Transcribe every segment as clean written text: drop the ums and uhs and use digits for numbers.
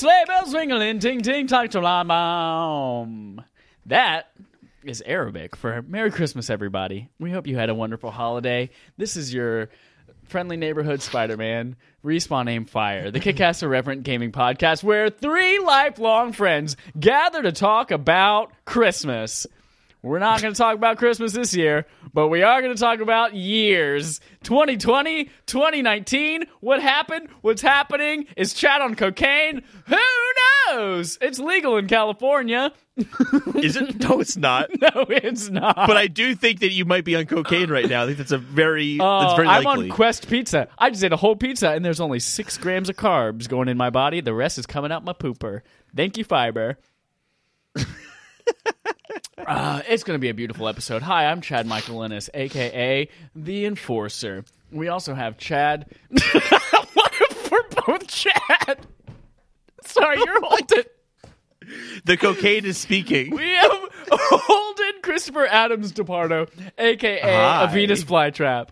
sleigh bells ringling, ting ting tak tolam. That is Arabic for Merry Christmas, everybody. We hope you had a wonderful holiday. This is your friendly neighborhood Spider-Man, Respawn Aim Fire, the kick-ass irreverent gaming podcast where three lifelong friends gather to talk about Christmas. We're not going to talk about Christmas this year, but we are going to talk about years. 2020, 2019, what happened, what's happening, is Chad on cocaine? Who knows? It's legal in California. Is it? No, it's not. No, it's not. But I do think that you might be on cocaine right now. I think that's a very likely. I'm on Quest Pizza. I just ate a whole pizza, and there's only 6 grams of carbs going in my body. The rest is coming out my pooper. Thank you, fiber. It's going to be a beautiful episode. Hi, I'm Chad Michael Innes, a.k.a. The Enforcer. We also have Chad. What if we're both Chad? Sorry, you're Holden. The cocaine is speaking. We have Holden Christopher Adams Depardo, a.k.a. Hi. A Venus Flytrap.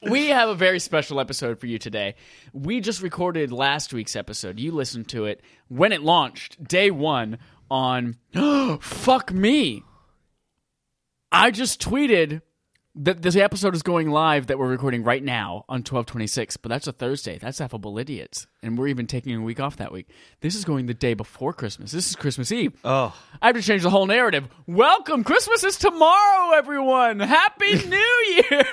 We have a very special episode for you today. We just recorded last week's episode. You listened to it when it launched, day one, on... Fuck me! I just tweeted that this episode is going live that we're recording right now on 12/26, but that's a Thursday. That's affable idiots. And we're even taking a week off that week. This is going the day before Christmas. This is Christmas Eve. Oh, I have to change the whole narrative. Welcome. Christmas is tomorrow, everyone. Happy New Year.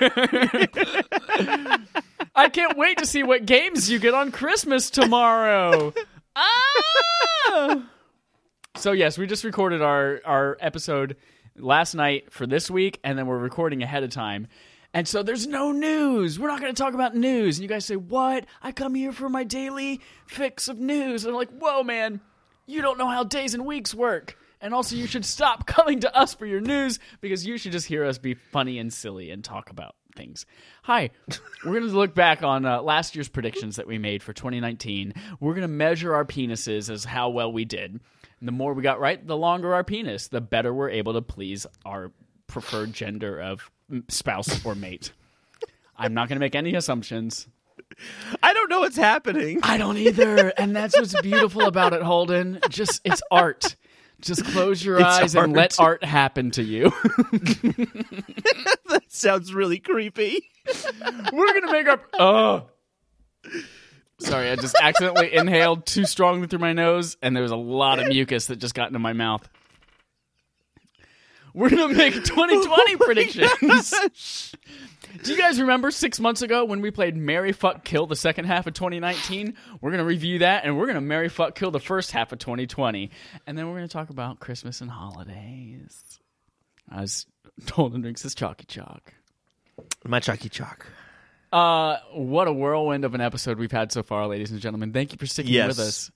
I can't wait to see what games you get on Christmas tomorrow. Ah! So, yes, we just recorded our episode last night for this week, and then we're recording ahead of time. And so there's no news. We're not going to talk about news. And you guys say, what? I come here for my daily fix of news. And I'm like, whoa, man, you don't know how days and weeks work. And also you should stop coming to us for your news because you should just hear us be funny and silly and talk about things. Hi, we're going to look back on last year's predictions that we made for 2019. We're going to measure our penises as how well we did. And the more we got right, the longer our penis, the better we're able to please our preferred gender of spouse or mate. I'm not going to make any assumptions. I don't know what's happening. I don't either. And that's what's beautiful about it, Holden. Just, it's art. Just close your eyes and let art happen to you. That sounds really creepy. We're going to make our... Oh. Sorry, I just accidentally inhaled too strongly through my nose, and there was a lot of mucus that just got into my mouth. We're going to make 2020 predictions. Gosh. Do you guys remember 6 months ago when we played Marry, Fuck, Kill the second half of 2019? We're going to review that, and we're going to Marry, Fuck, Kill the first half of 2020. And then we're going to talk about Christmas and holidays. I was told and drinks this chalky chalk. My chalky chalk. What a whirlwind of an episode we've had so far, ladies and gentlemen. Thank you for sticking with us.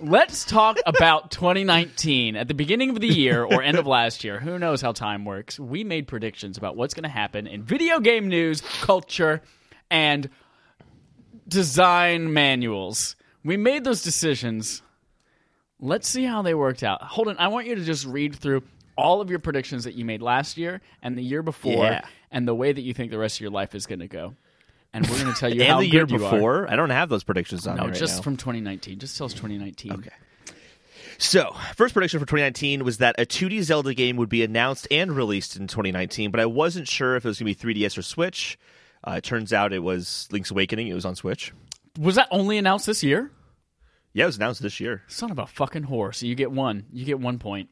Let's talk about 2019. At the beginning of the year or end of last year, who knows how time works, we made predictions about what's going to happen in video game news, culture, and design manuals. We made those decisions. Let's see how they worked out. Holden, I want you to just read through all of your predictions that you made last year and the year before and the way that you think the rest of your life is going to go. And we're going to tell you how the year before. I don't have those predictions on right just now. From 2019. Just tell us 2019. Okay. So, first prediction for 2019 was that a 2D Zelda game would be announced and released in 2019, but I wasn't sure if it was going to be 3DS or Switch. It turns out it was Link's Awakening. It was on Switch. Was that only announced this year? Yeah, it was announced this year. Son of a fucking whore. So you get one. You get 1 point.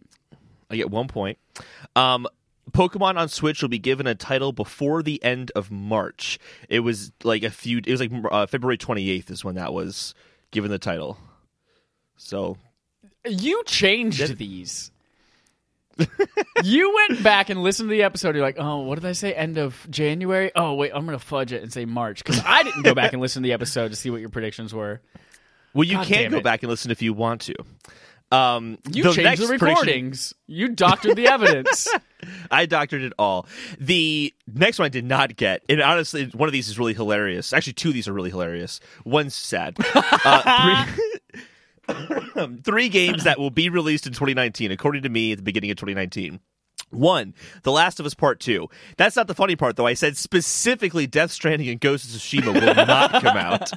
I get 1 point. Pokemon on Switch will be given a title before the end of March. It was like February 28th is when that was given the title. So you changed these. You went back and listened to the episode. You're like, oh, what did I say? End of January? Oh, wait, I'm going to fudge it and say March because I didn't go back and listen to the episode to see what your predictions were. Well, you can go back and listen if you want to. You changed the recordings. You doctored the evidence. I doctored it all. The next one I did not get. And honestly, one of these is really hilarious. Actually, two of these are really hilarious. One's sad. Three games that will be released in 2019, according to me, at the beginning of 2019. One, The Last of Us Part 2. That's not the funny part, though. I said specifically Death Stranding and Ghost of Tsushima will not come out.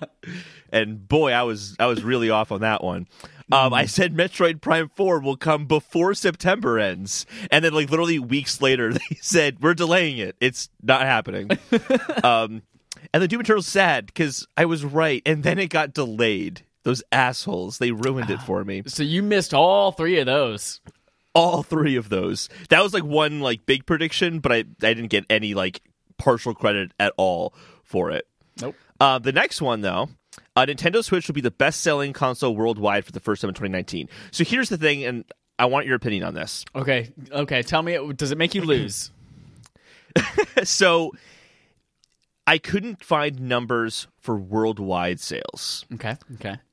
And boy, I was really off on that one. I said Metroid Prime 4 will come before September ends. And then, like, literally weeks later, they said, we're delaying it. It's not happening. And the Doom Eternal's sad, because I was right. And then it got delayed. Those assholes. They ruined it for me. So you missed all three of those. All three of those. That was like one like big prediction, but I didn't get any like partial credit at all for it. Nope. The next one, though, Nintendo Switch will be the best-selling console worldwide for the first time in 2019. So here's the thing, and I want your opinion on this. Okay. Tell me, does it make you lose? So I couldn't find numbers for worldwide sales. Okay.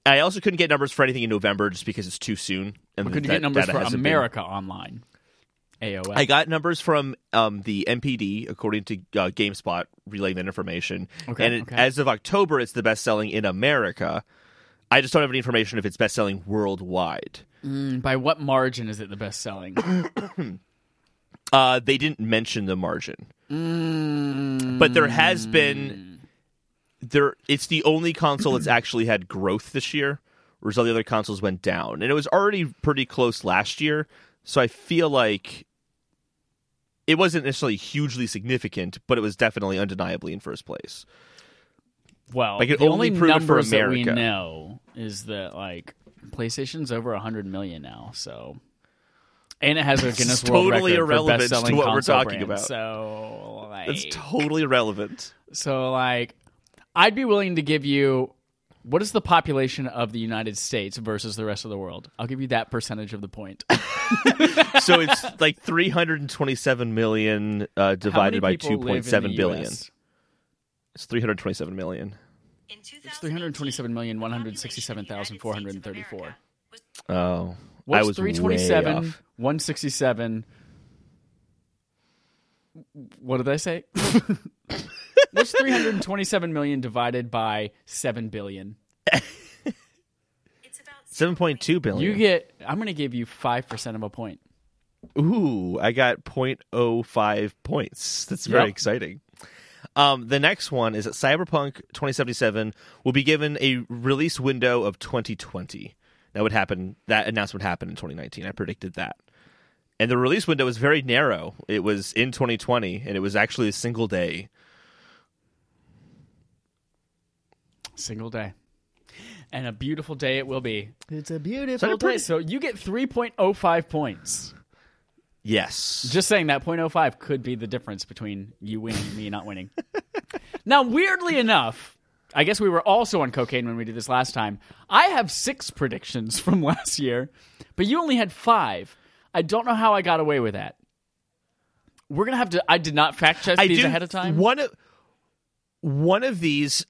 I also couldn't get numbers for anything in November just because it's too soon. And could you get numbers for America online? AOL. I got numbers from the NPD, according to GameSpot, relaying that information. Okay. As of October, it's the best-selling in America. I just don't have any information if it's best-selling worldwide. By what margin is it the best-selling? They didn't mention the margin. But there has been... It's the only console that's actually had growth this year, whereas all the other consoles went down. And it was already pretty close last year, so I feel like it wasn't necessarily hugely significant, but it was definitely undeniably in first place. Well, like, it the only numbers for America that we know is that, like, PlayStation's over 100 million now, so... And it has a Guinness World totally Record for best-selling console brand. It's totally irrelevant to what we're talking about. So, like... It's totally irrelevant. So, like... I'd be willing to give you, what is the population of the United States versus the rest of the world? I'll give you that percentage of the point. So it's like 327 million divided by 2.7 billion. US? It's 327 million. It's 327,167,434. Oh, I was 327, way off. 167. What did I say? What's 327 million divided by 7 billion? It's about 7.2 billion. You get, I'm going to give you 5% of a point. Ooh, I got 0.05 points. That's very exciting. The next one is that Cyberpunk 2077 will be given a release window of 2020. That announcement happened in 2019. I predicted that. And the release window was very narrow. It was in 2020, and it was actually a single day. Single day. And a beautiful day it will be. It's a beautiful day. So you get 3.05 points. Yes. Just saying that 0.05 could be the difference between you winning and me not winning. Now, weirdly enough, I guess we were also on cocaine when we did this last time. I have 6 predictions from last year, but you only had 5. I don't know how I got away with that. We're going to have to... I did not fact check these ahead of time. One of these...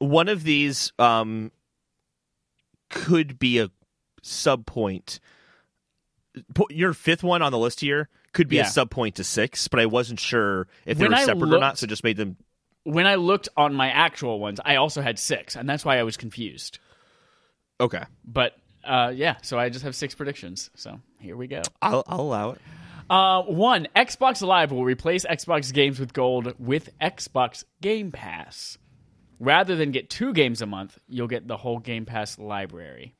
One of these could be a sub-point. Your 5th one on the list here could be a sub-point to 6, but I wasn't sure if they were separate or not, so just made them... When I looked on my actual ones, I also had 6, and that's why I was confused. Okay. But, so I just have 6 predictions, so here we go. I'll allow it. 1, Xbox Live will replace Xbox Games with Gold with Xbox Game Pass. Rather than get 2 games a month, you'll get the whole Game Pass library.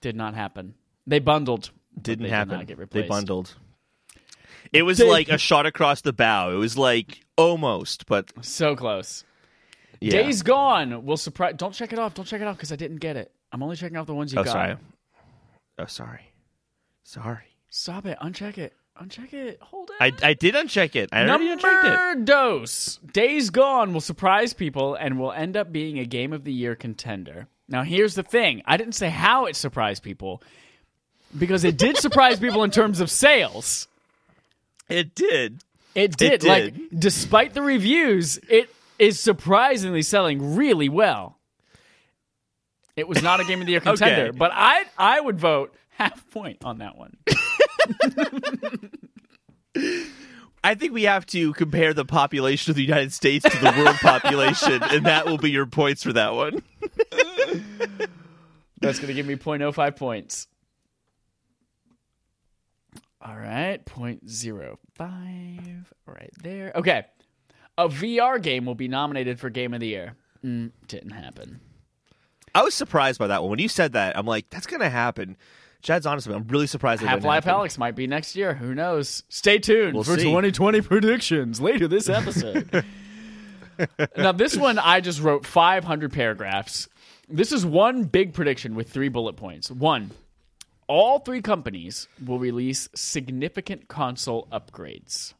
Did not happen. They bundled. Didn't happen. Did not get replaced. They bundled. It was like a shot across the bow. It was like almost, but... So close. Yeah. Days Gone will surprise... Don't check it off. Don't check it off because I didn't get it. I'm only checking off the ones you got. Sorry. Stop it. Uncheck it. Uncheck it. Hold it. I did uncheck it. I already unchecked it. Numberdos. Days Gone will surprise people and will end up being a Game of the Year contender. Now, here's the thing. I didn't say how it surprised people because it did surprise people in terms of sales. It did. Like, despite the reviews, it is surprisingly selling really well. It was not a Game of the Year contender, but I would vote half point on that one. I think we have to compare the population of the United States to the world population, and that will be your points for that one. That's going to give me 0.05 points. All right, 0.05 right there. Okay. A VR game will be nominated for Game of the Year. Didn't happen. I was surprised by that one. When you said that, I'm like, that's going to happen. Chad's honest with me. I'm really surprised that didn't happen. Half-Life Alyx might be next year. Who knows? Stay tuned for 2020 predictions later this episode. Now, this one, I just wrote 500 paragraphs. This is one big prediction with 3 bullet points. 1, all 3 companies will release significant console upgrades.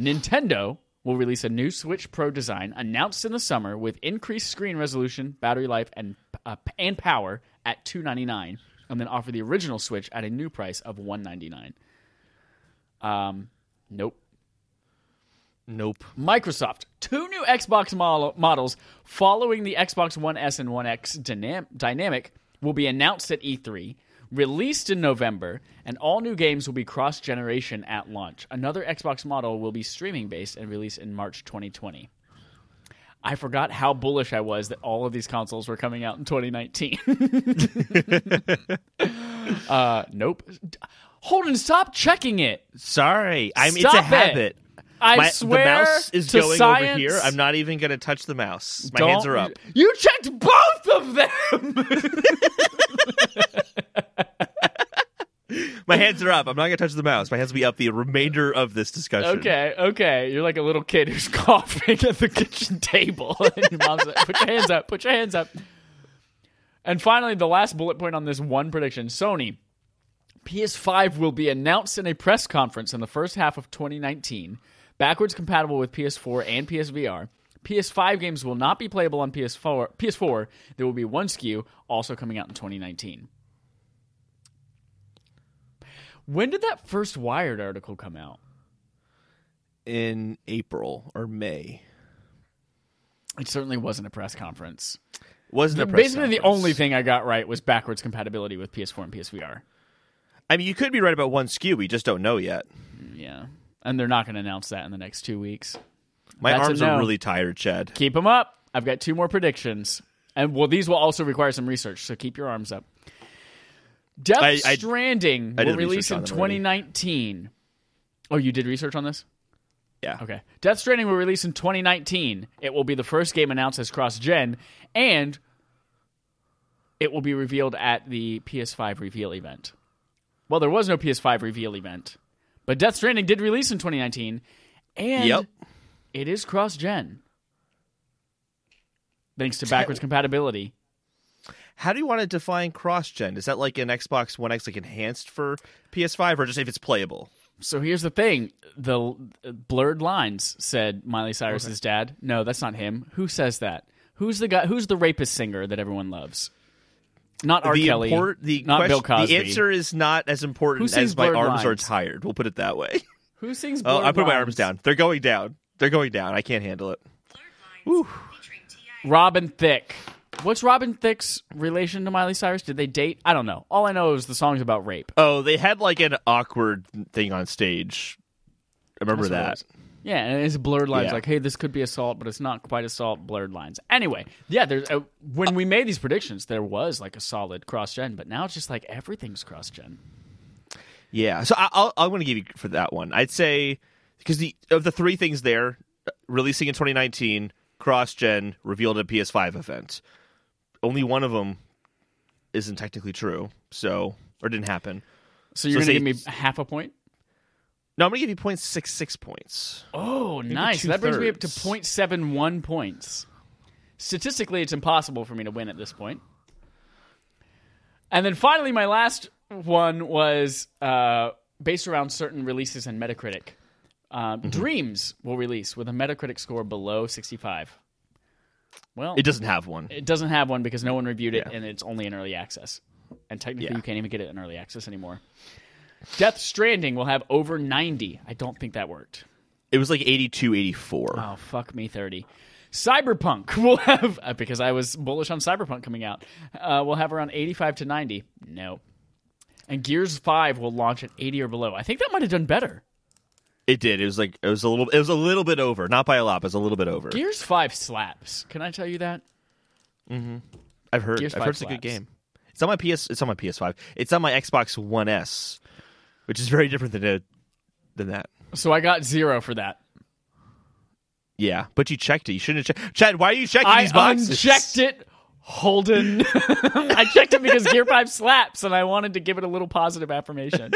Nintendo will release a new Switch Pro design announced in the summer with increased screen resolution, battery life, and power at $299, and then offer the original Switch at a new price of $199. Nope. Microsoft, 2 new Xbox models following the Xbox One S and One X dynamic will be announced at E3, released in November, and all new games will be cross-generation at launch. Another Xbox model will be streaming-based and released in March 2020. I forgot how bullish I was that all of these consoles were coming out in 2019. Nope. Holden, stop checking it. Sorry. It's a habit. I swear, the mouse is going science. Over here. I'm not even going to touch the mouse. My hands are up. You checked both of them. My hands are up. I'm not going to touch the mouse. My hands will be up the remainder of this discussion. Okay. You're like a little kid who's coughing at the kitchen table. And your mom's like, put your hands up. Put your hands up. And finally, the last bullet point on this one prediction, Sony. PS5 will be announced in a press conference in the first half of 2019. Backwards compatible with PS4 and PSVR. PS5 games will not be playable on PS4. There will be one SKU also coming out in 2019. When did that first Wired article come out? In April or May. It certainly wasn't a press conference. The only thing I got right was backwards compatibility with PS4 and PSVR. I mean, you could be right about one SKU. We just don't know yet. Yeah. And they're not going to announce that in the next 2 weeks. My arms are really tired, Chad. Keep them up. I've got 2 more predictions. And, these will also require some research, so keep your arms up. Death Stranding will release in 2019. Already. Oh, you did research on this? Yeah. Okay. Death Stranding will release in 2019. It will be the first game announced as cross-gen, and it will be revealed at the PS5 reveal event. Well, there was no PS5 reveal event, but Death Stranding did release in 2019, and it is cross-gen, thanks to backwards compatibility. How do you want to define cross-gen? Is that like an Xbox One X, like enhanced for PS5, or just if it's playable? So here's the thing. The blurred lines said Miley Cyrus's dad. No, that's not him. Who says that? Who's the guy? Who's the rapist singer that everyone loves? Not R. Kelly, not Bill Cosby. The answer is not as important as my arms are tired. We'll put it that way. Who sings Blurred Lines? I put my arms down. They're going down. I can't handle it. Woo. Robin Thicke. What's Robin Thicke's relation to Miley Cyrus? Did they date? I don't know. All I know is the song's about rape. Oh, they had like an awkward thing on stage. I remember that. Yeah, and it's blurred lines. Yeah. Like, hey, this could be assault, but it's not quite assault, blurred lines. Anyway, yeah, when we made these predictions, there was like a solid cross-gen, but now it's just like everything's cross-gen. Yeah, so I want to give you for that one. I'd say, because of the 3 things there, releasing in 2019, cross-gen, revealed at a PS5 event, only one of them isn't technically true, or didn't happen. So you're going to give me half a point? No, I'm going to give you 0.66 points. Oh, nice. That brings me up to 0.71 points. Statistically, it's impossible for me to win at this point. And then finally, my last one was based around certain releases in Metacritic. Dreams will release with a Metacritic score below 65. Well, it doesn't have one. It doesn't have one because no one reviewed it, and it's only in early access. And technically, you can't even get it in early access anymore. Death Stranding will have over 90. I don't think that worked. It was like 82, 84. Oh, fuck me, 30. Cyberpunk will have, because I was bullish on Cyberpunk coming out, will have around 85 to 90. No. And Gears 5 will launch at 80 or below. I think that might have done better. It did. It was a little bit over. Not by a lot, but it was a little bit over. Gears 5 slaps. Can I tell you that? Mm-hmm. I've heard it's a good game. It's on my PS5. It's on my Xbox One S. which is very different than that. So I got 0 for that. Yeah, but you checked it. You shouldn't have checked. Chad, why are you checking these boxes? I unchecked it, Holden. I checked it because Gear 5 slaps, and I wanted to give it a little positive affirmation.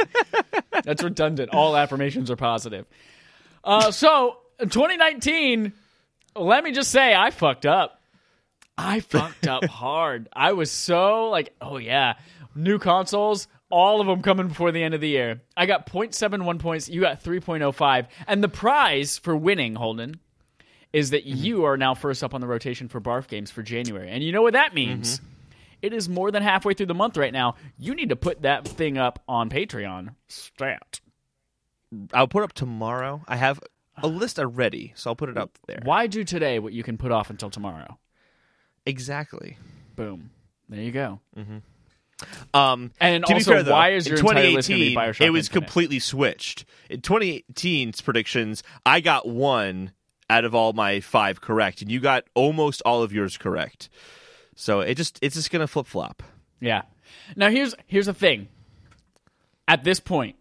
That's redundant. All affirmations are positive. So, 2019, let me just say, I fucked up. I fucked up hard. I was so like, oh yeah, new consoles, all of them coming before the end of the year. I got 0.71 points. You got 3.05. And the prize for winning, Holden, is that you are now first up on the rotation for barf games for January. And you know what that means. Mm-hmm. It is more than halfway through the month right now. You need to put that thing up on Patreon. Stat. I'll put it up tomorrow. I have a list already, so I'll put it up there. Why do today what you can put off until tomorrow? Exactly. Boom. There you go. Mm-hmm. And to also, be fair, though, why is your entire list going to be Bioshock? It was Infinite? Completely switched. In 2018's predictions, I got 1 out of all my 5 correct, and you got almost all of yours correct. So it's just going to flip-flop. Yeah. Now, here's the thing. At this point,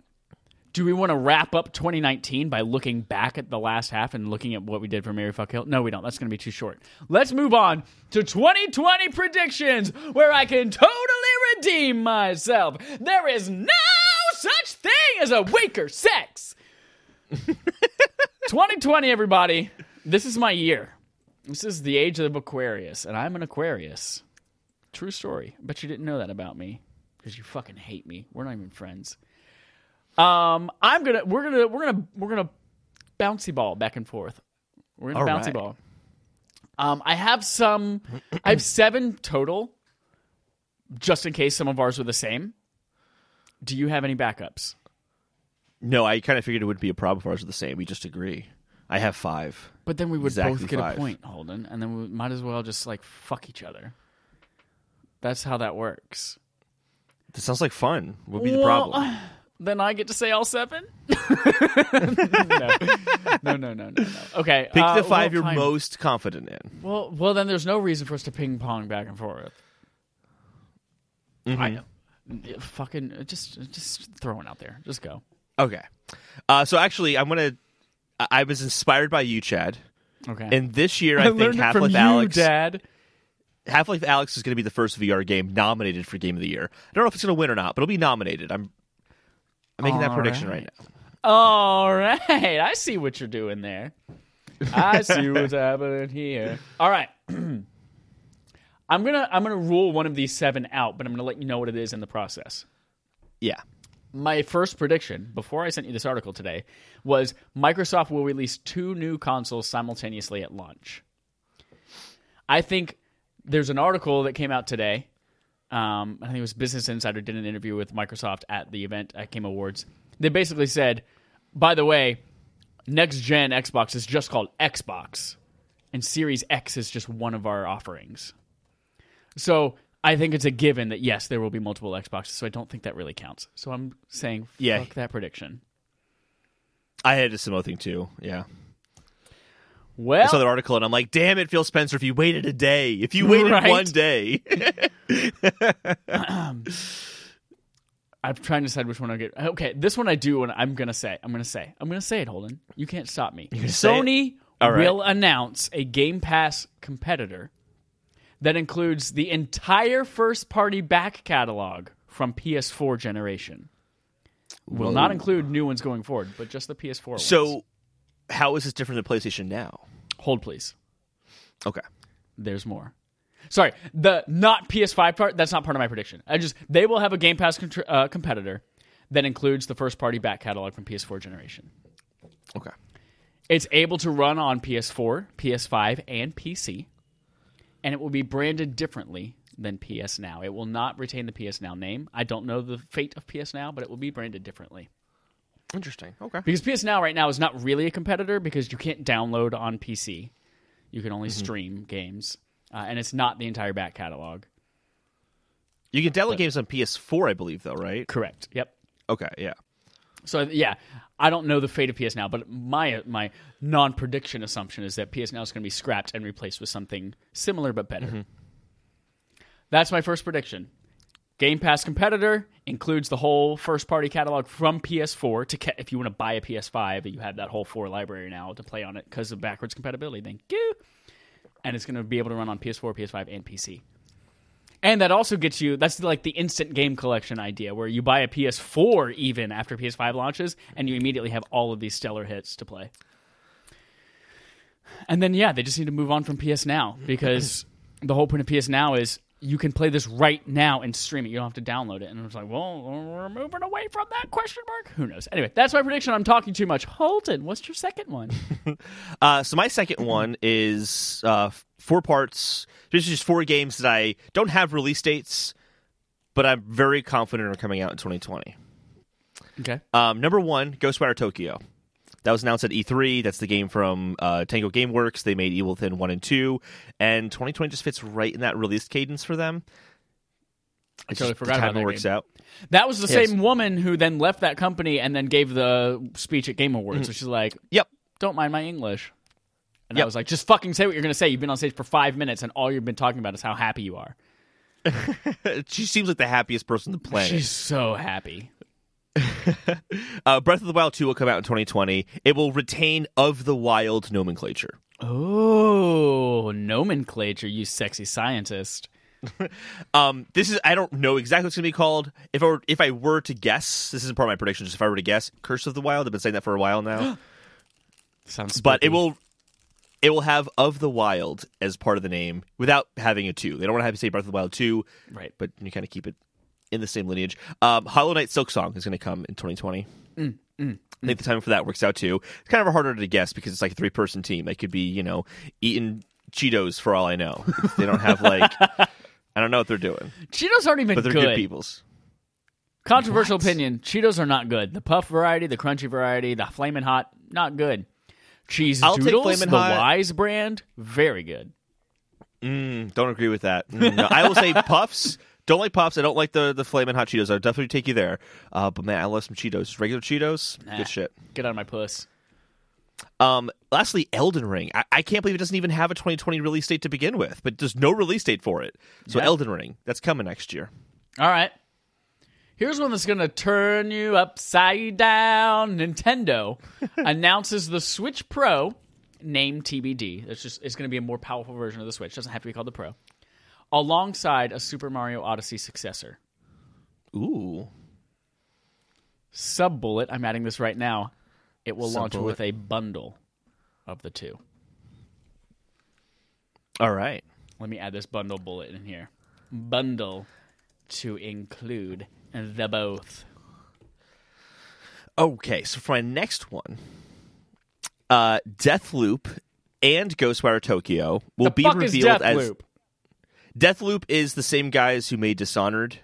do we want to wrap up 2019 by looking back at the last half and looking at what we did for Mary Fuck Hill? No, we don't. That's going to be too short. Let's move on to 2020 predictions, where I can totally redeem myself. There is no such thing as a weaker sex. 2020, everybody. This is my year. This is the age of Aquarius, and I'm an Aquarius. True story. But you didn't know that about me because you fucking hate me. We're not even friends. We're gonna bouncy ball back and forth. We're gonna bouncy ball. I have 7 total, just in case some of ours were the same. Do you have any backups? No, I kind of figured it would be a problem if ours were the same. We just agree. I have 5. But then we would both get 5. A point, Holden, and then we might as well just like fuck each other. That's how that works. This sounds like fun. Would be the problem. Then I get to say all 7? No. Okay. Pick the 5 you're most confident in. Well, then there's no reason for us to ping pong back and forth. Mm-hmm. I know. Fucking just throwing out there. Just go. Okay. So actually, I was inspired by you, Chad. Okay. And this year, I think Half-Life Alyx, Dad. Half-Life Alyx is going to be the first VR game nominated for Game of the Year. I don't know if it's going to win or not, but it'll be nominated. I'm making that prediction right now. All right. I see what you're doing there. I see what's happening here. All right. I'm gonna rule one of these 7 out, but I'm going to let you know what it is in the process. Yeah. My first prediction, before I sent you this article today, was Microsoft will release 2 new consoles simultaneously at launch. I think there's an article that came out today. I think it was Business Insider did an interview with Microsoft at the event at Game Awards. They basically said, by the way, next-gen Xbox is just called Xbox, and Series X is just one of our offerings. So I think it's a given that, yes, there will be multiple Xboxes, so I don't think that really counts. So I'm saying, fuck that prediction. I had a similar thing, too, yeah. Well, I saw the article, and I'm like, damn it, Phil Spencer, if you waited a day. If you waited one day. I'm trying to decide which one I get. Okay, this one I do, and I'm going to say. I'm going to say it, Holden. You can't stop me. Sony will announce a Game Pass competitor that includes the entire first-party back catalog from PS4 generation. Will not include new ones going forward, but just the PS4 ones. So how is this different than PlayStation Now? Hold, please. Okay. There's more. Sorry, the not PS5 part, that's not part of my prediction. They will have a Game Pass competitor that includes the first-party back catalog from PS4 generation. Okay. It's able to run on PS4, PS5, and PC, and it will be branded differently than PS Now. It will not retain the PS Now name. I don't know the fate of PS Now, but it will be branded differently. Interesting. Okay. Because PS Now right now is not really a competitor because you can't download on PC. You can only stream games. And it's not the entire back catalog. You can download games on PS4, I believe, though, right? Correct. Yep. Okay, yeah. So, yeah, I don't know the fate of PS Now, but my non-prediction assumption is that PS Now is going to be scrapped and replaced with something similar but better. Mm-hmm. That's my first prediction. Game Pass competitor includes the whole first-party catalog from PS4. If you want to buy a PS5, you have that whole 4 library now to play on it because of backwards compatibility. Thank you. And it's going to be able to run on PS4, PS5, and PC. And that also gets you... That's like the instant game collection idea, where you buy a PS4 even after PS5 launches, and you immediately have all of these stellar hits to play. And then, yeah, they just need to move on from PS Now, because the whole point of PS Now is... you can play this right now and stream it. You don't have to download it. And I was like, well, we're moving away from that question mark. Who knows? Anyway, that's my prediction. I'm talking too much. Holden, what's your second one? So my second one is 4 parts. This is just 4 games that I don't have release dates, but I'm very confident are coming out in 2020. Okay. Number 1, Ghostwire Tokyo. That was announced at E3. That's the game from Tango Gameworks. They made Evil Within 1 and 2. And 2020 just fits right in that release cadence for them. I totally forgot about that works game. Out. That was the same woman who then left that company and then gave the speech at Game Awards. Mm-hmm. So she's like, yep, don't mind my English. And I was like, just fucking say what you're going to say. You've been on stage for 5 minutes and all you've been talking about is how happy you are. She seems like the happiest person on the planet. She's so happy. Breath of the Wild 2 will come out in 2020. It will retain Of the Wild nomenclature. Oh, nomenclature, you sexy scientist. This is, I don't know exactly what it's going to be called. If I were to guess, this isn't part of my prediction, just if I were to guess, Curse of the Wild. I've been saying that for a while now. Sounds spooky. But it will have Of the Wild as part of the name without having a 2. They don't want to have to say Breath of the Wild 2, right? But you kind of keep it in the same lineage. Hollow Knight Silksong is going to come in 2020. I think the timing for that works out too. It's kind of harder to guess because it's like a 3-person team. They could be, eating Cheetos for all I know. They don't have like, I don't know what they're doing. Cheetos aren't even good. But they're good peoples. Controversial opinion. Cheetos are not good. The puff variety, the crunchy variety, the Flamin' Hot, not good. Cheese Doodles, the Wise brand, very good. Don't agree with that. No. I will say puffs. Don't like Pops. I don't like the Flamin' Hot Cheetos. I'll definitely take you there. But man, I love some Cheetos. Regular Cheetos, good shit. Get out of my puss. Lastly, Elden Ring. I can't believe it doesn't even have a 2020 release date to begin with, but there's no release date for it. So Elden Ring, that's coming next year. All right. Here's one that's going to turn you upside down. Nintendo announces the Switch Pro, named TBD. It's going to be a more powerful version of the Switch. It doesn't have to be called the Pro. Alongside a Super Mario Odyssey successor. Ooh. Sub-bullet, I'm adding this right now, it will launch with a bundle of the two. All right. Let me add this bundle bullet in here. Bundle to include the both. Okay, so for my next one, Deathloop and Ghostwire Tokyo will be revealed as... Deathloop is the same guys who made Dishonored.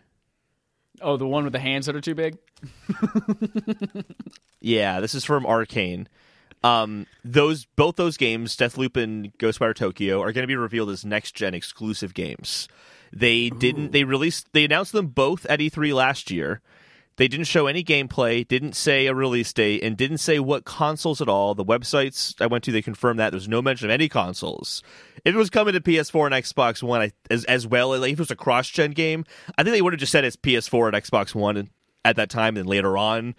Oh, the one with the hands that are too big? Yeah, this is from Arcane. Both those games, Deathloop and Ghostwire Tokyo, are going to be revealed as next-gen exclusive games. They announced them both at E3 last year. They didn't show any gameplay, didn't say a release date, and didn't say what consoles at all. The websites I went to, they confirmed that. There's no mention of any consoles. If it was coming to PS4 and Xbox One as well, like if it was a cross-gen game, I think they would have just said it's PS4 and Xbox One at that time, and later on,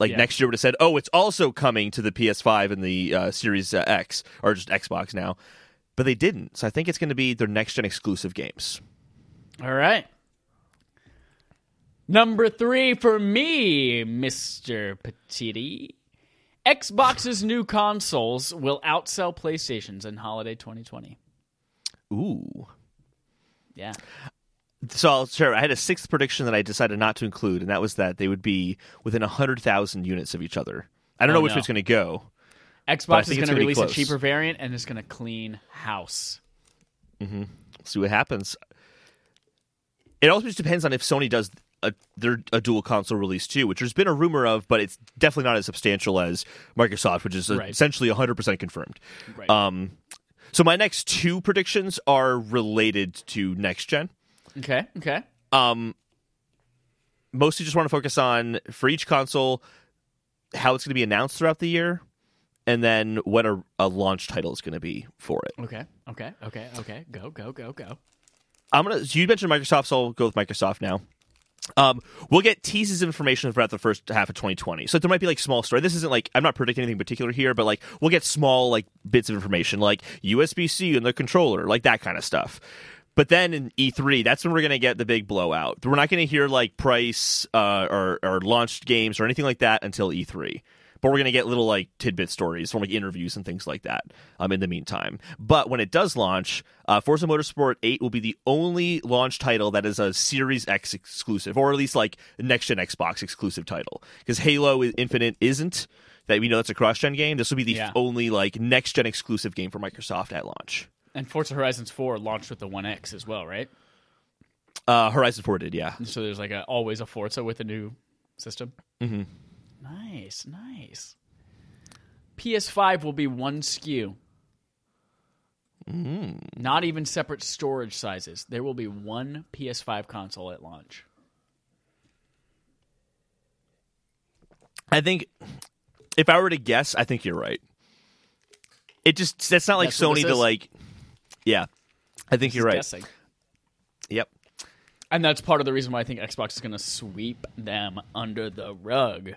next year would have said, oh, it's also coming to the PS5 and the Series X, or just Xbox now. But they didn't, so I think it's going to be their next-gen exclusive games. All right. Number 3 for me, Mr. Petiti. Xbox's new consoles will outsell PlayStation's in holiday 2020. Ooh. Yeah. So I'll share. I had a 6th prediction that I decided not to include, and that was that they would be within 100,000 units of each other. I don't know which way it's going to go. Xbox is going to release a cheaper variant, and it's going to clean house. Mm-hmm. See what happens. It also just depends on if Sony does... a dual console release too, which there's been a rumor of, but it's definitely not as substantial as Microsoft, which is essentially 100% confirmed. Right. So my next 2 predictions are related to next gen. Okay. Mostly just want to focus on, for each console, how it's going to be announced throughout the year, and then what a launch title is going to be for it. Okay. Go. You mentioned Microsoft, so I'll go with Microsoft now. We'll get teases of information throughout the first half of 2020. So there might be like small story. This isn't like, I'm not predicting anything particular here, but like we'll get small like bits of information like USB-C and the controller, like that kind of stuff. But then in E3, that's when we're going to get the big blowout. We're not going to hear like price or launched games or anything like that until E3. But we're going to get little like tidbit stories from like interviews and things like that in the meantime. But when it does launch, Forza Motorsport 8 will be the only launch title that is a Series X exclusive, or at least like next-gen Xbox exclusive title. Because Halo Infinite isn't, that we know that's a cross-gen game. This will be the only like next-gen exclusive game for Microsoft at launch. And Forza Horizons 4 launched with the One X as well, right? Horizon 4 did, yeah. So there's like always a Forza with a new system? Mm-hmm. Nice, nice. PS5 will be one SKU. Not even separate storage sizes. There will be one PS5 console at launch. I think, if I were to guess, I think you're right. It just, that's not like that's Sony to like, yeah, I think you're right. Guessing. Yep. And that's part of the reason why I think Xbox is going to sweep them under the rug.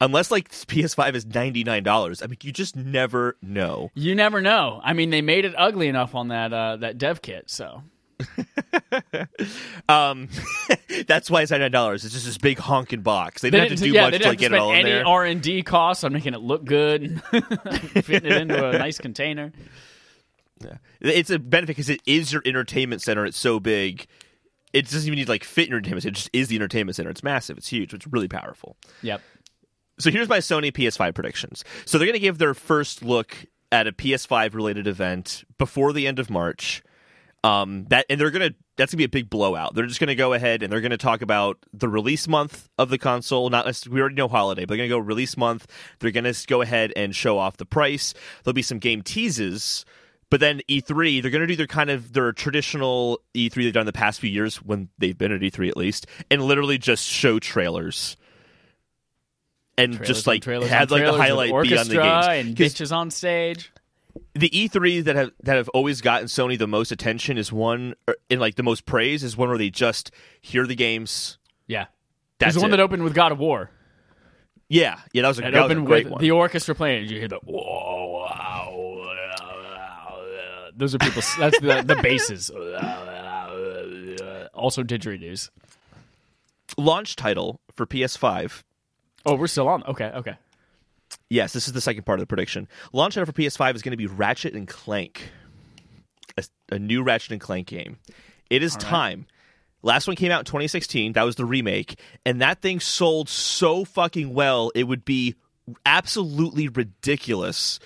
Unless, like, PS5 is $99. I mean, you just never know. You never know. I mean, they made it ugly enough on that dev kit, so. That's why it's $99. It's just this big honking box. They didn't have to do much to get it all in there. Any R&D costs on making it look good and fitting it into a nice container. Yeah. It's a benefit because it is your entertainment center. It's so big. It doesn't even need, like, fit in entertainment. It just is the entertainment center. It's massive. It's huge. It's really powerful. Yep. So here's my Sony PS5 predictions. So they're going to give their first look at a PS5-related event before the end of March. That's going to be a big blowout. They're just going to go ahead and they're going to talk about the release month of the console. We already know holiday, but they're going to go release month. They're going to go ahead and show off the price. There'll be some game teases. But then E3, they're going to do their traditional E3 they've done in the past few years when they've been at E3 at least, and literally just show trailers. And trailers just like had like the highlight be on the games and bitches on stage. The E3 that have always gotten Sony the most attention is one, and like the most praise is one where they just hear the games. Yeah, that's the one that opened with God of War. Yeah, that was a great one. The orchestra playing, you hear the wow. Those are people. That's the basses. Also didgeridoos. Launch title for PS5. Oh, we're still on. Okay. Yes, this is the second part of the prediction. Launch title for PS5 is going to be Ratchet & Clank, a new Ratchet & Clank game. It is time. Last one came out in 2016. That was the remake. And that thing sold so fucking well, it would be absolutely ridiculous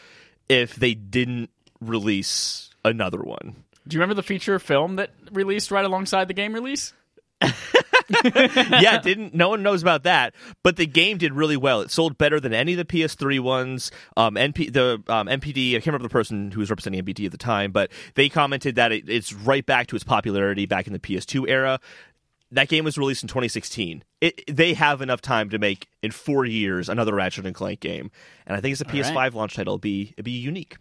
if they didn't release another one. Do you remember the feature film that released right alongside the game release? No one knows about that, but the game did really well. It sold better than any of the PS3 ones. NPD, I can't remember the person who was representing NPD at the time, but they commented that it's right back to its popularity back in the PS2 era. That game was released in 2016. They have enough time to make in 4 years another Ratchet & Clank game, and I think it's a PS5 launch title. It'd be unique.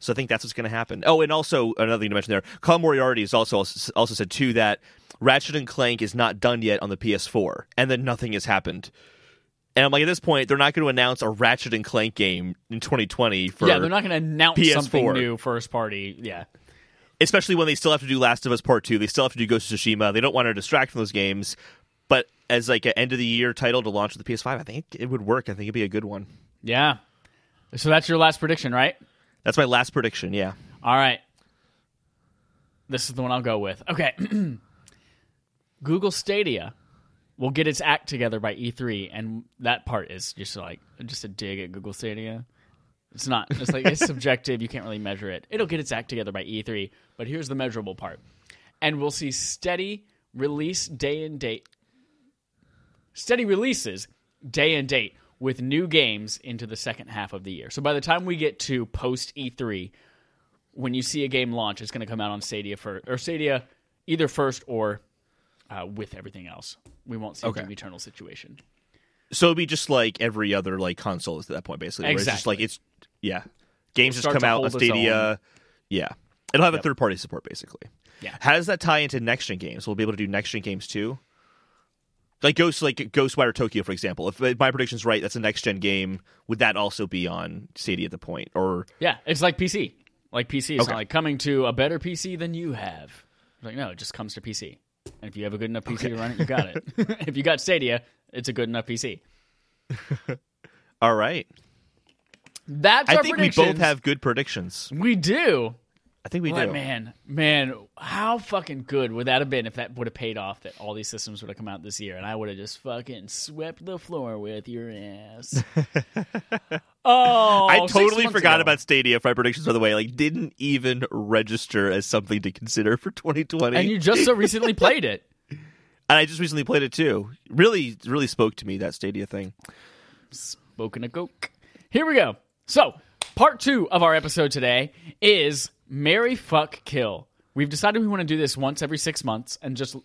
So I think that's what's going to happen. Oh, and also another thing to mention there, Colin Moriarty has also said too that Ratchet & Clank is not done yet on the PS4, and that nothing has happened. And I'm like, at this point, they're not going to announce a Ratchet & Clank game in 2020 for PS4. Yeah, they're not going to announce something new first party. Yeah, especially when they still have to do Last of Us Part 2. They still have to do Ghost of Tsushima. They don't want to distract from those games. But as like an end-of-the-year title to launch with the PS5, I think it would work. I think it'd be a good one. Yeah. So that's your last prediction, right? That's my last prediction, yeah. All right. This is the one I'll go with. Okay. Google Stadia will get its act together by E3, and that part is just like just a dig at Google Stadia. It's not. It's like it's subjective. You can't really measure it. It'll get its act together by E3, but here's the measurable part. And we'll see steady releases day and date with new games into the second half of the year. So by the time we get to post E3, when you see a game launch, it's going to come out on Stadia either first or with everything else. We won't see an eternal situation. So it'll be just like every other like console at that point, basically. Exactly. Where it's just like games just come out on Stadia. Yeah, it'll have a third party support basically. Yeah. How does that tie into next gen games? We'll be able to do next gen games too. Like Ghostwire Tokyo, for example. If my prediction's right, that's a next-gen game. Would that also be on Stadia at the point? Or yeah, it's like PC. Like PC, it's okay. Not like coming to a better PC than you have. It's like, no, it just comes to PC. And if you have a good enough PC to run it, you got it. If you got Stadia, it's a good enough PC. All right. That's our predictions. I think we both have good predictions. We do. I think we do. Man, how fucking good would that have been if that would have paid off, that all these systems would have come out this year and I would have just fucking swept the floor with your ass. I totally forgot about Stadia for my predictions, by the way. Like, didn't even register as something to consider for 2020. And you just so recently played it. And I just recently played it too. Really, really spoke to me, that Stadia thing. Spoken a coke. Here we go. So, part 2 of our episode today is... Marry, fuck, kill. We've decided we want to do this once every 6 months and just...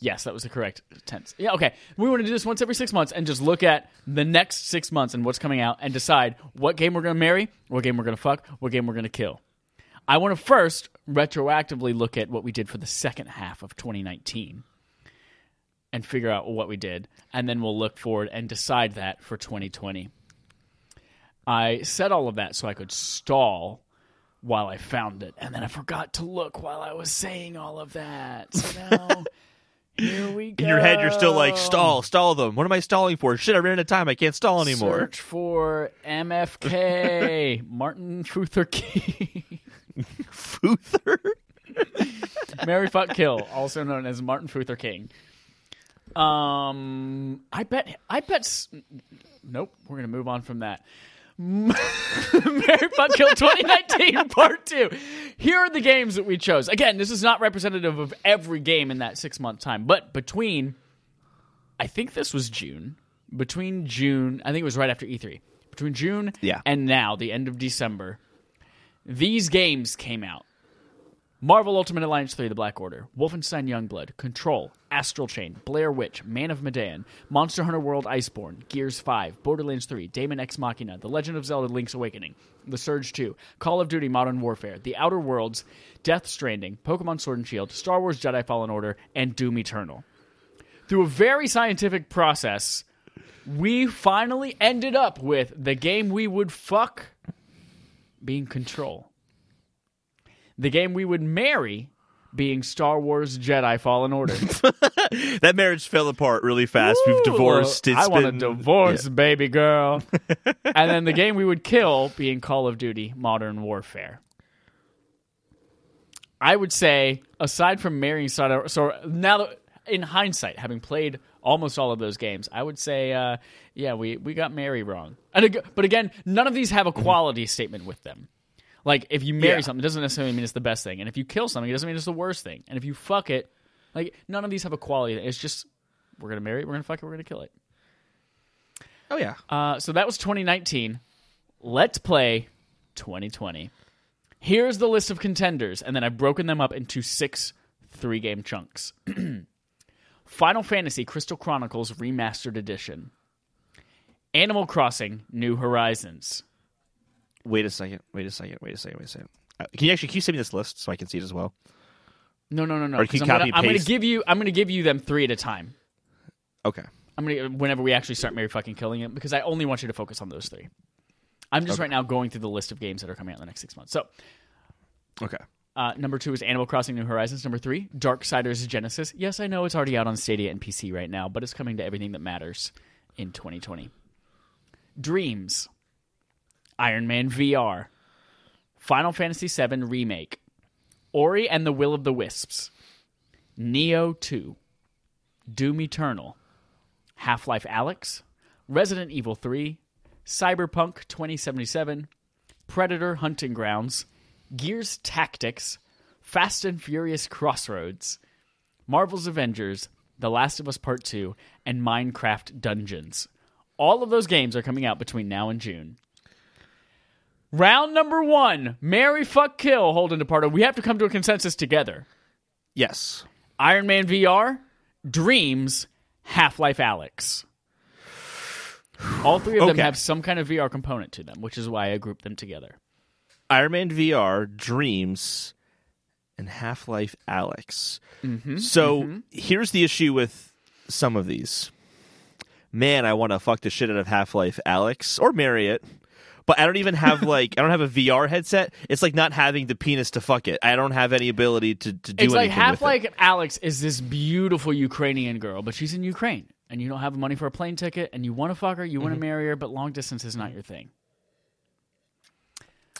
Yes, that was the correct tense. Yeah, okay. We want to do this once every 6 months and just look at the next 6 months and what's coming out and decide what game we're going to marry, what game we're going to fuck, what game we're going to kill. I want to first retroactively look at what we did for the second half of 2019 and figure out what we did, and then we'll look forward and decide that for 2020. I said all of that so I could stall... while I found it, and then I forgot to look while I was saying all of that. So now, here we go. In your head, you're still like, stall them. What am I stalling for? Shit, I ran out of time. I can't stall anymore. Search for MFK, Martin Truther King. Truther? Marry, fuck, kill, also known as Martin Truther King. I bet. Nope, we're going to move on from that. Marry, fuck, kill 2019 part 2. Here are the games that we chose. Again, this is not representative of every game in that 6 month time, but between, I think this was June, I think it was right after E3, between June and now, the end of December, these games came out. Marvel Ultimate Alliance 3, The Black Order, Wolfenstein Youngblood, Control, Astral Chain, Blair Witch, Man of Medan, Monster Hunter World Iceborne, Gears 5, Borderlands 3, Daemon Ex Machina, The Legend of Zelda: Link's Awakening, The Surge 2, Call of Duty Modern Warfare, The Outer Worlds, Death Stranding, Pokemon Sword and Shield, Star Wars Jedi Fallen Order, and Doom Eternal. Through a very scientific process, we finally ended up with the game we would fuck being Control. The game we would marry being Star Wars Jedi Fallen Order. That marriage fell apart really fast. Ooh, we've divorced. I want a divorce, baby girl. And then the game we would kill being Call of Duty Modern Warfare. I would say, aside from marrying Star... So now, in hindsight, having played almost all of those games, I would say, we got marry wrong. But again, none of these have a quality statement with them. Like, if you marry something, it doesn't necessarily mean it's the best thing. And if you kill something, it doesn't mean it's the worst thing. And if you fuck it, like, none of these have a quality. It's just, we're going to marry it, we're going to fuck it, we're going to kill it. Oh, yeah. So that was 2019. Let's play 2020. Here's the list of contenders. And then I've broken them up into 6 three-game chunks. Final Fantasy Crystal Chronicles Remastered Edition. Animal Crossing New Horizons. Wait a second. Can you send me this list so I can see it as well? No. I'm going to give you them 3 at a time. Okay. I'm going to, whenever we actually start Marry, Fucking Killing It, because I only want you to focus on those 3. I'm just right now going through the list of games that are coming out in the next 6 months. So, okay. Number 2 is Animal Crossing New Horizons. Number 3, Darksiders Genesis. Yes, I know it's already out on Stadia and PC right now, but it's coming to everything that matters in 2020. Dreams. Iron Man VR, Final Fantasy VII Remake, Ori and the Will of the Wisps, Neo 2, Doom Eternal, Half-Life Alyx, Resident Evil 3, Cyberpunk 2077, Predator Hunting Grounds, Gears Tactics, Fast and Furious Crossroads, Marvel's Avengers, The Last of Us Part 2, and Minecraft Dungeons. All of those games are coming out between now and June. Round number 1, marry, fuck, kill, Holden Depardo. We have to come to a consensus together. Yes. Iron Man VR, Dreams, Half-Life Alyx. All 3 of them have some kind of VR component to them, which is why I grouped them together. Iron Man VR, Dreams, and Half-Life Alyx. Mm-hmm, so here's the issue with some of these. Man, I want to fuck the shit out of Half-Life Alyx or marry it. But I don't even have, like, I don't have a VR headset. It's like not having the penis to fuck it. I don't have any ability to do anything with it. It's like Half-Life Alyx is this beautiful Ukrainian girl, but she's in Ukraine, and you don't have money for a plane ticket, and you want to fuck her, you want to marry her, but long distance is not your thing.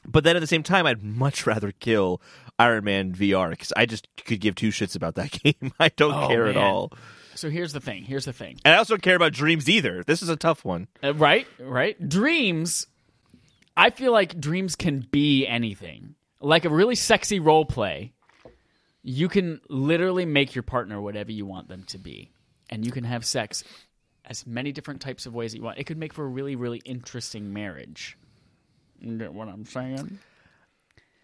But then at the same time, I'd much rather kill Iron Man VR, because I just could give two shits about that game. I don't care at all. So here's the thing. And I also don't care about Dreams either. This is a tough one. Right. Dreams... I feel like Dreams can be anything. Like a really sexy role play, you can literally make your partner whatever you want them to be. And you can have sex as many different types of ways that you want. It could make for a really, really interesting marriage. You know what I'm saying?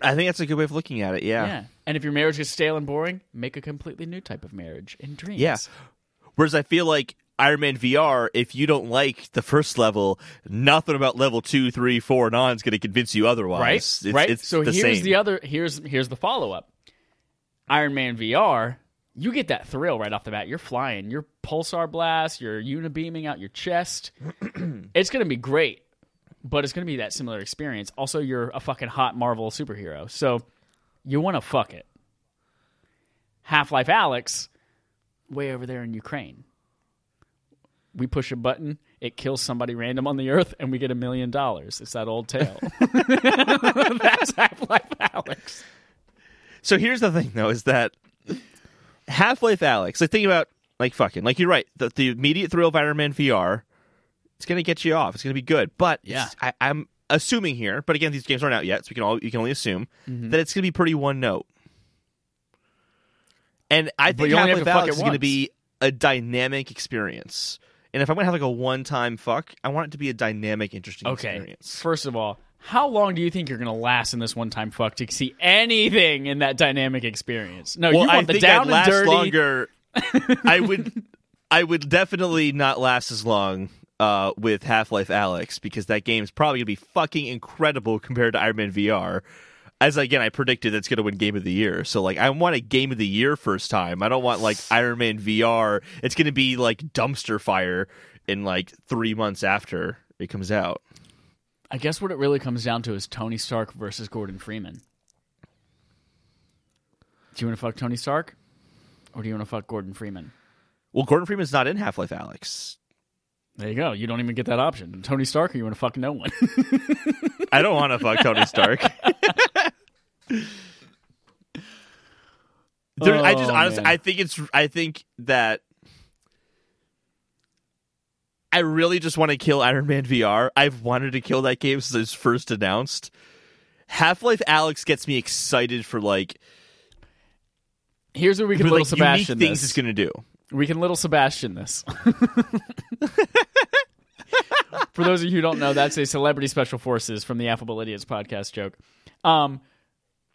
I think that's a good way of looking at it, yeah. And if your marriage is stale and boring, make a completely new type of marriage in Dreams. Yeah. Whereas I feel like... Iron Man VR, if you don't like the first level, nothing about level 2, 3, 4 and on is going to convince you otherwise. Right? It's so here's the follow-up. Iron Man VR, you get that thrill right off the bat. You're flying. Your pulsar blast, you're unibeaming out your chest. It's going to be great, but it's going to be that similar experience. Also, you're a fucking hot Marvel superhero, so you want to fuck it. Half-Life Alyx, way over there in Ukraine. We push a button, it kills somebody random on the earth, and we get $1 million. It's that old tale. That's Half-Life Alyx. So here's the thing, though, is that Half-Life Alyx, like, think about, like, fucking, like, you're right, the immediate thrill of Iron Man VR, it's going to get you off. It's going to be good. But I'm assuming here, but again, these games aren't out yet, so you can only assume that it's going to be pretty one note. And I think Half-Life Alyx is going to be a dynamic experience. And if I'm going to have like a one-time fuck, I want it to be a dynamic, interesting experience. First of all, how long do you think you're going to last in this one-time fuck to see anything in that dynamic experience? No, well, you want the down and last dirty. Longer. I would definitely not last as long with Half-Life Alyx, because that game is probably going to be fucking incredible compared to Iron Man VR. As, again, I predicted that's going to win Game of the Year. So, like, I want a Game of the Year first time. I don't want, like, Iron Man VR. It's going to be, like, dumpster fire in, like, 3 months after it comes out. I guess what it really comes down to is Tony Stark versus Gordon Freeman. Do you want to fuck Tony Stark? Or do you want to fuck Gordon Freeman? Well, Gordon Freeman's not in Half-Life Alyx. There you go. You don't even get that option. Tony Stark, or you want to fuck no one? I don't want to fuck Tony Stark. I really just want to kill Iron Man VR. I've wanted to kill that game since it was first announced. Half-Life Alyx gets me excited for, like, here's what we can little Sebastian this. Things it's going to do. We can little Sebastian this. For those of you who don't know, that's a Celebrity Special Forces from the Affable Idiots podcast joke.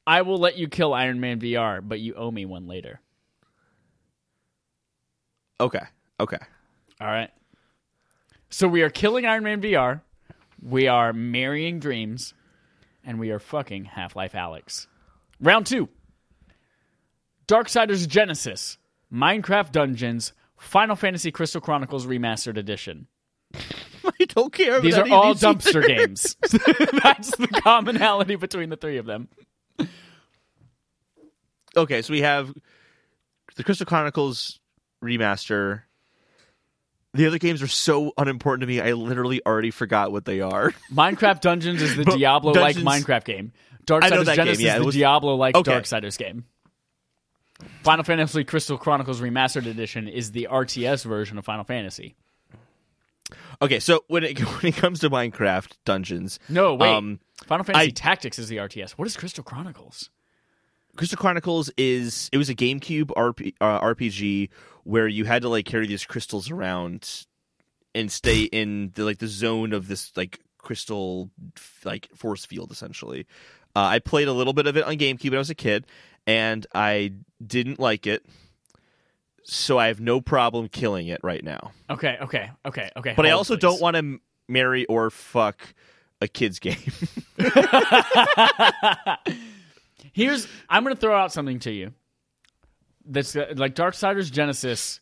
I will let you kill Iron Man VR, but you owe me one later. Okay. All right. So we are killing Iron Man VR. We are marrying Dreams. And we are fucking Half-Life Alyx. Round 2. Darksiders Genesis. Minecraft Dungeons. Final Fantasy Crystal Chronicles Remastered Edition. I don't care about these are all dumpster games. That's the commonality between the three of them. Okay, so we have the Crystal Chronicles remaster. The other games are so unimportant to me, I literally already forgot what they are. Minecraft Dungeons is the Diablo-like Minecraft game. Darksiders Genesis is the Diablo-like Darksiders game. Final Fantasy Crystal Chronicles Remastered Edition is the RTS version of Final Fantasy. Okay, so when it comes to Minecraft Dungeons... No, wait. Final Fantasy Tactics is the RTS. What is Crystal Chronicles? Crystal Chronicles was a GameCube RPG where you had to, like, carry these crystals around and stay in the, like, the zone of this, like, crystal, like, force field, essentially. I played a little bit of it on GameCube when I was a kid, and I didn't like it. So I have no problem killing it right now. Okay. But I also don't want to marry or fuck a kid's game. I'm going to throw out something to you. That's like Darksiders Genesis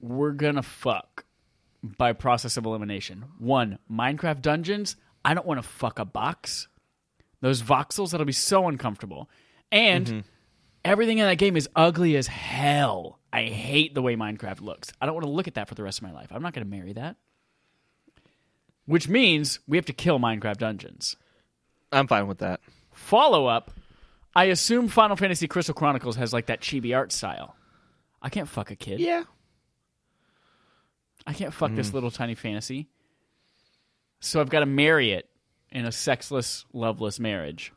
we're gonna fuck by process of elimination. One, Minecraft Dungeons. I don't want to fuck a box. Those voxels, that'll be so uncomfortable. And everything in that game is ugly as hell. I hate the way Minecraft looks. I don't want to look at that for the rest of my life. I'm not going to marry that. Which means we have to kill Minecraft Dungeons. I'm fine with that. Follow up, I assume Final Fantasy Crystal Chronicles has like that chibi art style. I can't fuck a kid. Yeah. I can't fuck this little tiny fantasy. So I've got to marry it in a sexless, loveless marriage.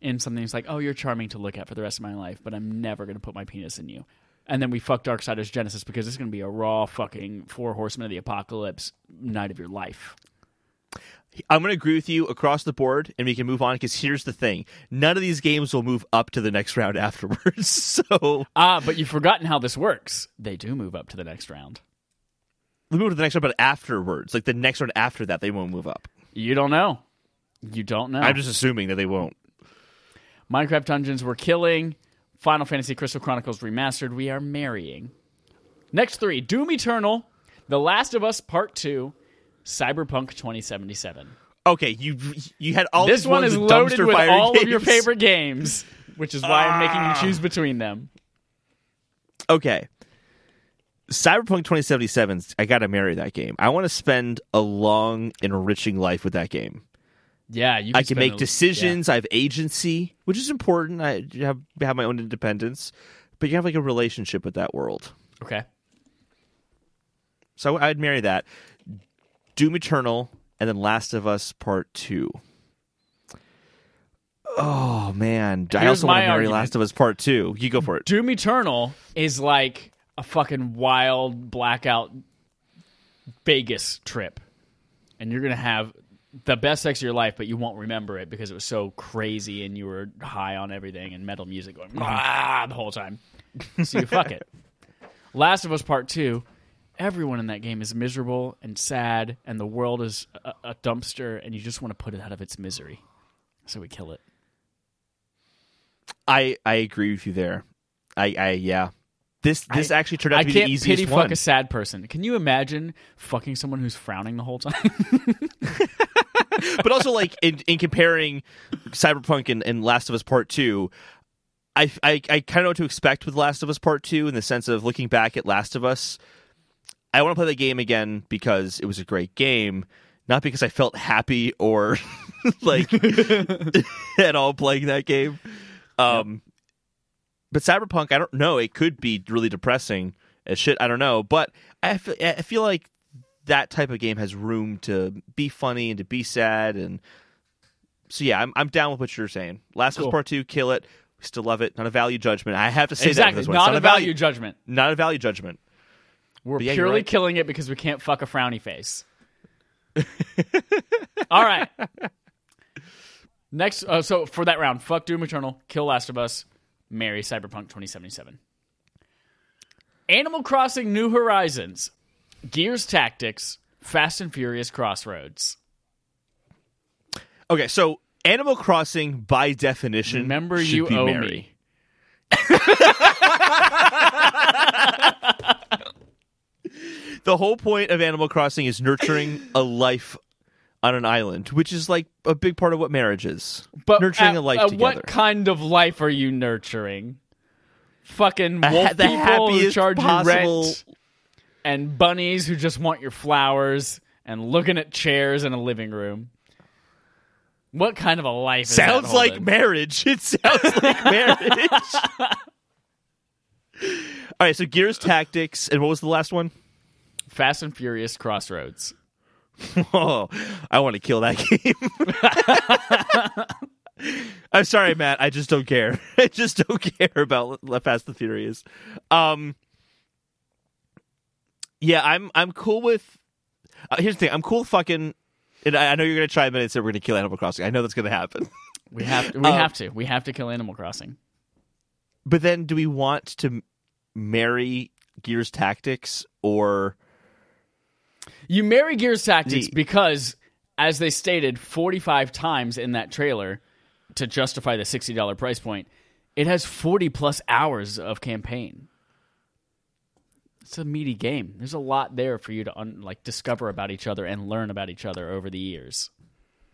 In something that's like, oh, you're charming to look at for the rest of my life, but I'm never going to put my penis in you. And then we fuck Darksiders Genesis because it's going to be a raw fucking Four Horsemen of the Apocalypse night of your life. I'm going to agree with you across the board, and we can move on because here's the thing. None of these games will move up to the next round afterwards. So but you've forgotten how this works. They do move up to the next round. They move to the next round, but afterwards. Like the next round after that, they won't move up. You don't know. You don't know. I'm just assuming that they won't. Minecraft Dungeons, we're killing. Final Fantasy Crystal Chronicles Remastered, we are marrying. Next three, Doom Eternal, The Last of Us Part 2, Cyberpunk 2077. Okay, you had all this one is loaded with all games. Of your favorite games, which is why I'm making you choose between them. Okay. Cyberpunk 2077, I gotta marry that game. I want to spend a long, enriching life with that game. Yeah, I can make decisions. Yeah. I have agency, which is important. I have my own independence, but you have like a relationship with that world. Okay. So I'd marry that. Doom Eternal and then Last of Us Part 2. Oh man, I also want to marry Last of Us Part 2. You go for it. Doom Eternal is like a fucking wild blackout Vegas trip, and you're gonna have the best sex of your life, but you won't remember it because it was so crazy and you were high on everything and metal music going the whole time. So you fuck it. Last of Us Part 2, everyone in that game is miserable and sad and the world is a dumpster and you just want to put it out of its misery. So we kill it. I agree with you there. Yeah. This actually turned out to be the easiest one. I can't pity fuck a sad person. Can you imagine fucking someone who's frowning the whole time? But also, like, in comparing Cyberpunk and Last of Us Part 2, I kind of know what to expect with Last of Us Part 2 in the sense of looking back at Last of Us. I want to play that game again because it was a great game, not because I felt happy or, like, at all playing that game. Yeah. But Cyberpunk, I don't know. It could be really depressing as shit. I don't know. But I feel like that type of game has room to be funny and to be sad. And so, yeah, I'm down with what you're saying. Last of Us Part 2, kill it. We still love it. Not a value judgment. I have to say that. Exactly. Not a value judgment. Not a value judgment. We're purely killing it because we can't fuck a frowny face. All right. Next. So for that round, fuck Doom Eternal, kill Last of Us. Marry Cyberpunk 2077. Animal Crossing New Horizons, Gears Tactics, Fast and Furious Crossroads. Okay, so Animal Crossing, by definition, remember should you be owe Mary. Me. The whole point of Animal Crossing is nurturing a life on an island, which is like a big part of what marriage is. But nurturing a life together. What kind of life are you nurturing? Fucking wolf the people who charge you rent, and bunnies who just want your flowers, and looking at chairs in a living room. What kind of a life is that? Sounds like marriage. It sounds like marriage. All right, so Gears Tactics, and what was the last one? Fast and Furious Crossroads. Whoa, I want to kill that game. I'm sorry, Matt. I just don't care. I just don't care about Fast and Furious. Yeah, I'm cool with... here's the thing. I'm cool with fucking... And I know you're going to try a minute and say we're going to kill Animal Crossing. I know that's going to happen. We have to. We have to kill Animal Crossing. But then do we want to marry Gears Tactics or... You marry Gears Tactics because, as they stated 45 times in that trailer, to justify the $60 price point, it has 40-plus hours of campaign. it's a meaty game. There's a lot there for you to discover about each other and learn about each other over the years.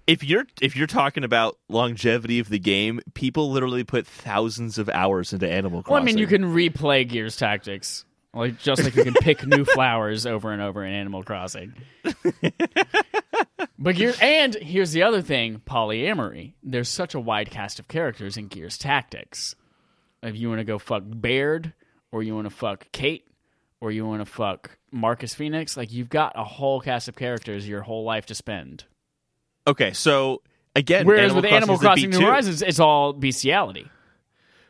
If you're talking about longevity of the game, people literally put thousands of hours into Animal Crossing. Well, I mean, you can replay Gears Tactics, just like you can pick new flowers over and over in Animal Crossing. But here's the other thing, polyamory. There's such a wide cast of characters in Gears Tactics. If you want to go fuck Baird, or you want to fuck Kate, or you want to fuck Marcus Phoenix, you've got a whole cast of characters your whole life to spend. Okay, so again, whereas with Animal Crossing New Horizons, it's all bestiality.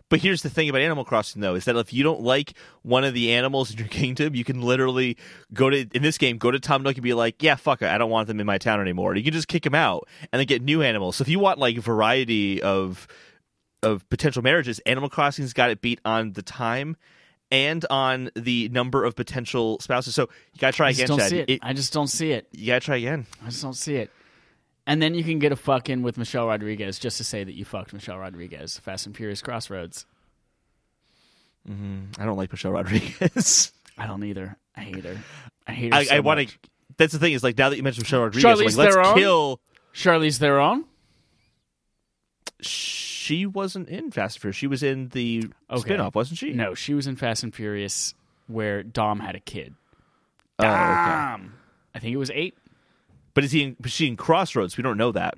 But here's the thing about Animal Crossing, though, is that if you don't like one of the animals in your kingdom, you can literally go to Tom Nook and be like, yeah, fuck it, I don't want them in my town anymore. And you can just kick them out and then get new animals. So if you want variety of potential marriages, Animal Crossing's got it beat on the time and on the number of potential spouses. So you gotta try again, Chad. I just don't see it. You gotta try again. I just don't see it. And then you can get a fucking with Michelle Rodriguez just to say that you fucked Michelle Rodriguez. Fast and Furious Crossroads. I don't like Michelle Rodriguez. I don't either. I hate her. I want to. That's the thing is now that you mentioned Michelle Rodriguez, let's kill Charlize Theron. She wasn't in Fast and Furious. She was in the spinoff, wasn't she? No, she was in Fast and Furious where Dom had a kid. Dom. Okay. I think it was 8. But is she in Crossroads? We don't know that.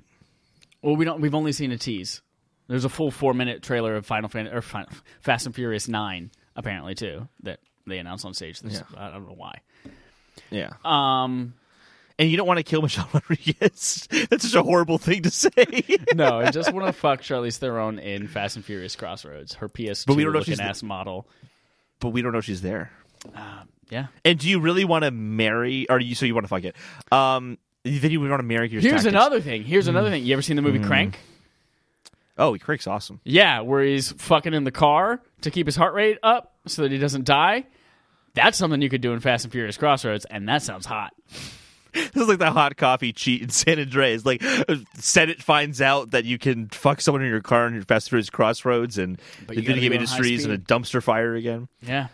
Well, we don't. We've only seen a tease. There's a full 4-minute trailer of Fast and Furious 9, apparently too, that they announced on stage. Yeah. I don't know why. Yeah. And you don't want to kill Michelle Rodriguez. That's such a horrible thing to say. No, I just want to fuck Charlize Theron in Fast and Furious Crossroads. Her PS2 looking ass model. But we don't know she's there. Yeah. And do you really want to marry? Or you want to fuck it? Then you would want to marry your tactics. Here's another thing. You ever seen the movie Crank? Oh, Crank's awesome. Yeah, where he's fucking in the car to keep his heart rate up so that he doesn't die. That's something you could do in Fast and Furious Crossroads, and that sounds hot. This is like the hot coffee cheat in San Andreas. Senate finds out that you can fuck someone in your car in your Fast and Furious Crossroads, and the video game industry is in a dumpster fire again. Yeah.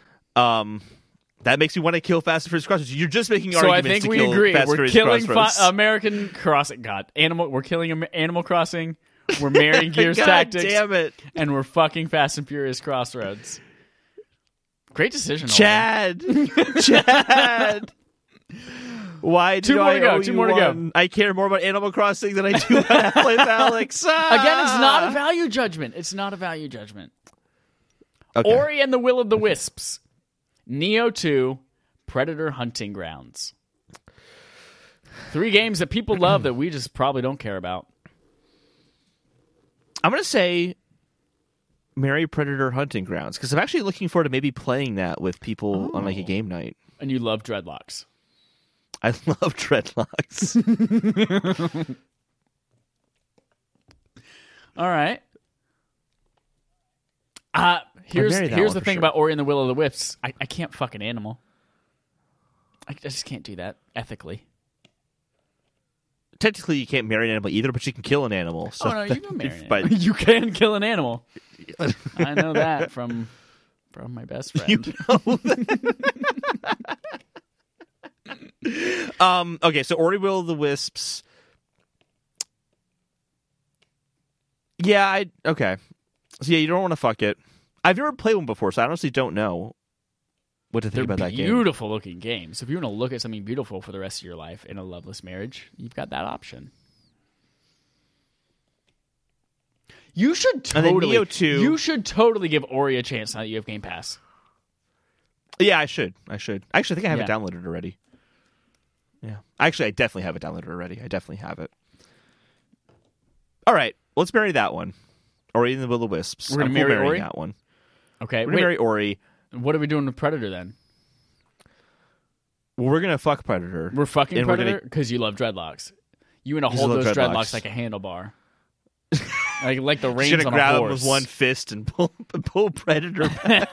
That makes me want to kill Fast and Furious Crossroads. You're just making arguments to kill Fast and Furious Crossroads. So I think we agree. We're killing American Crossing. God, we're killing Animal Crossing. We're marrying Gears Tactics. God damn it. And we're fucking Fast and Furious Crossroads. Great decision. Chad. Why do I owe you one? I care more about Animal Crossing than I do about Half-Life Alyx. Again, it's not a value judgment. Okay. Ori and the Will of the Wisps. Neo 2, Predator Hunting Grounds. 3 games that people love that we just probably don't care about. I'm going to say marry Predator Hunting Grounds, because I'm actually looking forward to maybe playing that with people on a game night. And you love dreadlocks. I love dreadlocks. All right. Here's the thing about Ori and the Will of the Wisps. I can't fuck an animal. I just can't do that ethically. Technically, you can't marry an animal either, but you can kill an animal. So you can marry an animal. You can kill an animal. I know that from my best friend. You know that. Okay, so Ori Will of the Wisps. Yeah, okay. So yeah, you don't want to fuck it. I've never played one before, so I honestly don't know what to think about that game. Beautiful looking game. So if you want to look at something beautiful for the rest of your life in a loveless marriage, you've got that option. You should totally give Ori a chance now that you have Game Pass. Yeah, I should. Actually, I think I have it downloaded already. Yeah. Actually, I definitely have it downloaded already. I definitely have it. All right, let's marry that one. Ori and the Will of the Wisps. We're going to marry Ori? That one. Okay. We're going to marry Ori. What are we doing with Predator then? Well, we're going to fuck Predator. We're fucking and Predator because you love dreadlocks. You want to hold those dreadlocks like a handlebar. like the reins on a horse. She's going to grab him with one fist and pull Predator back.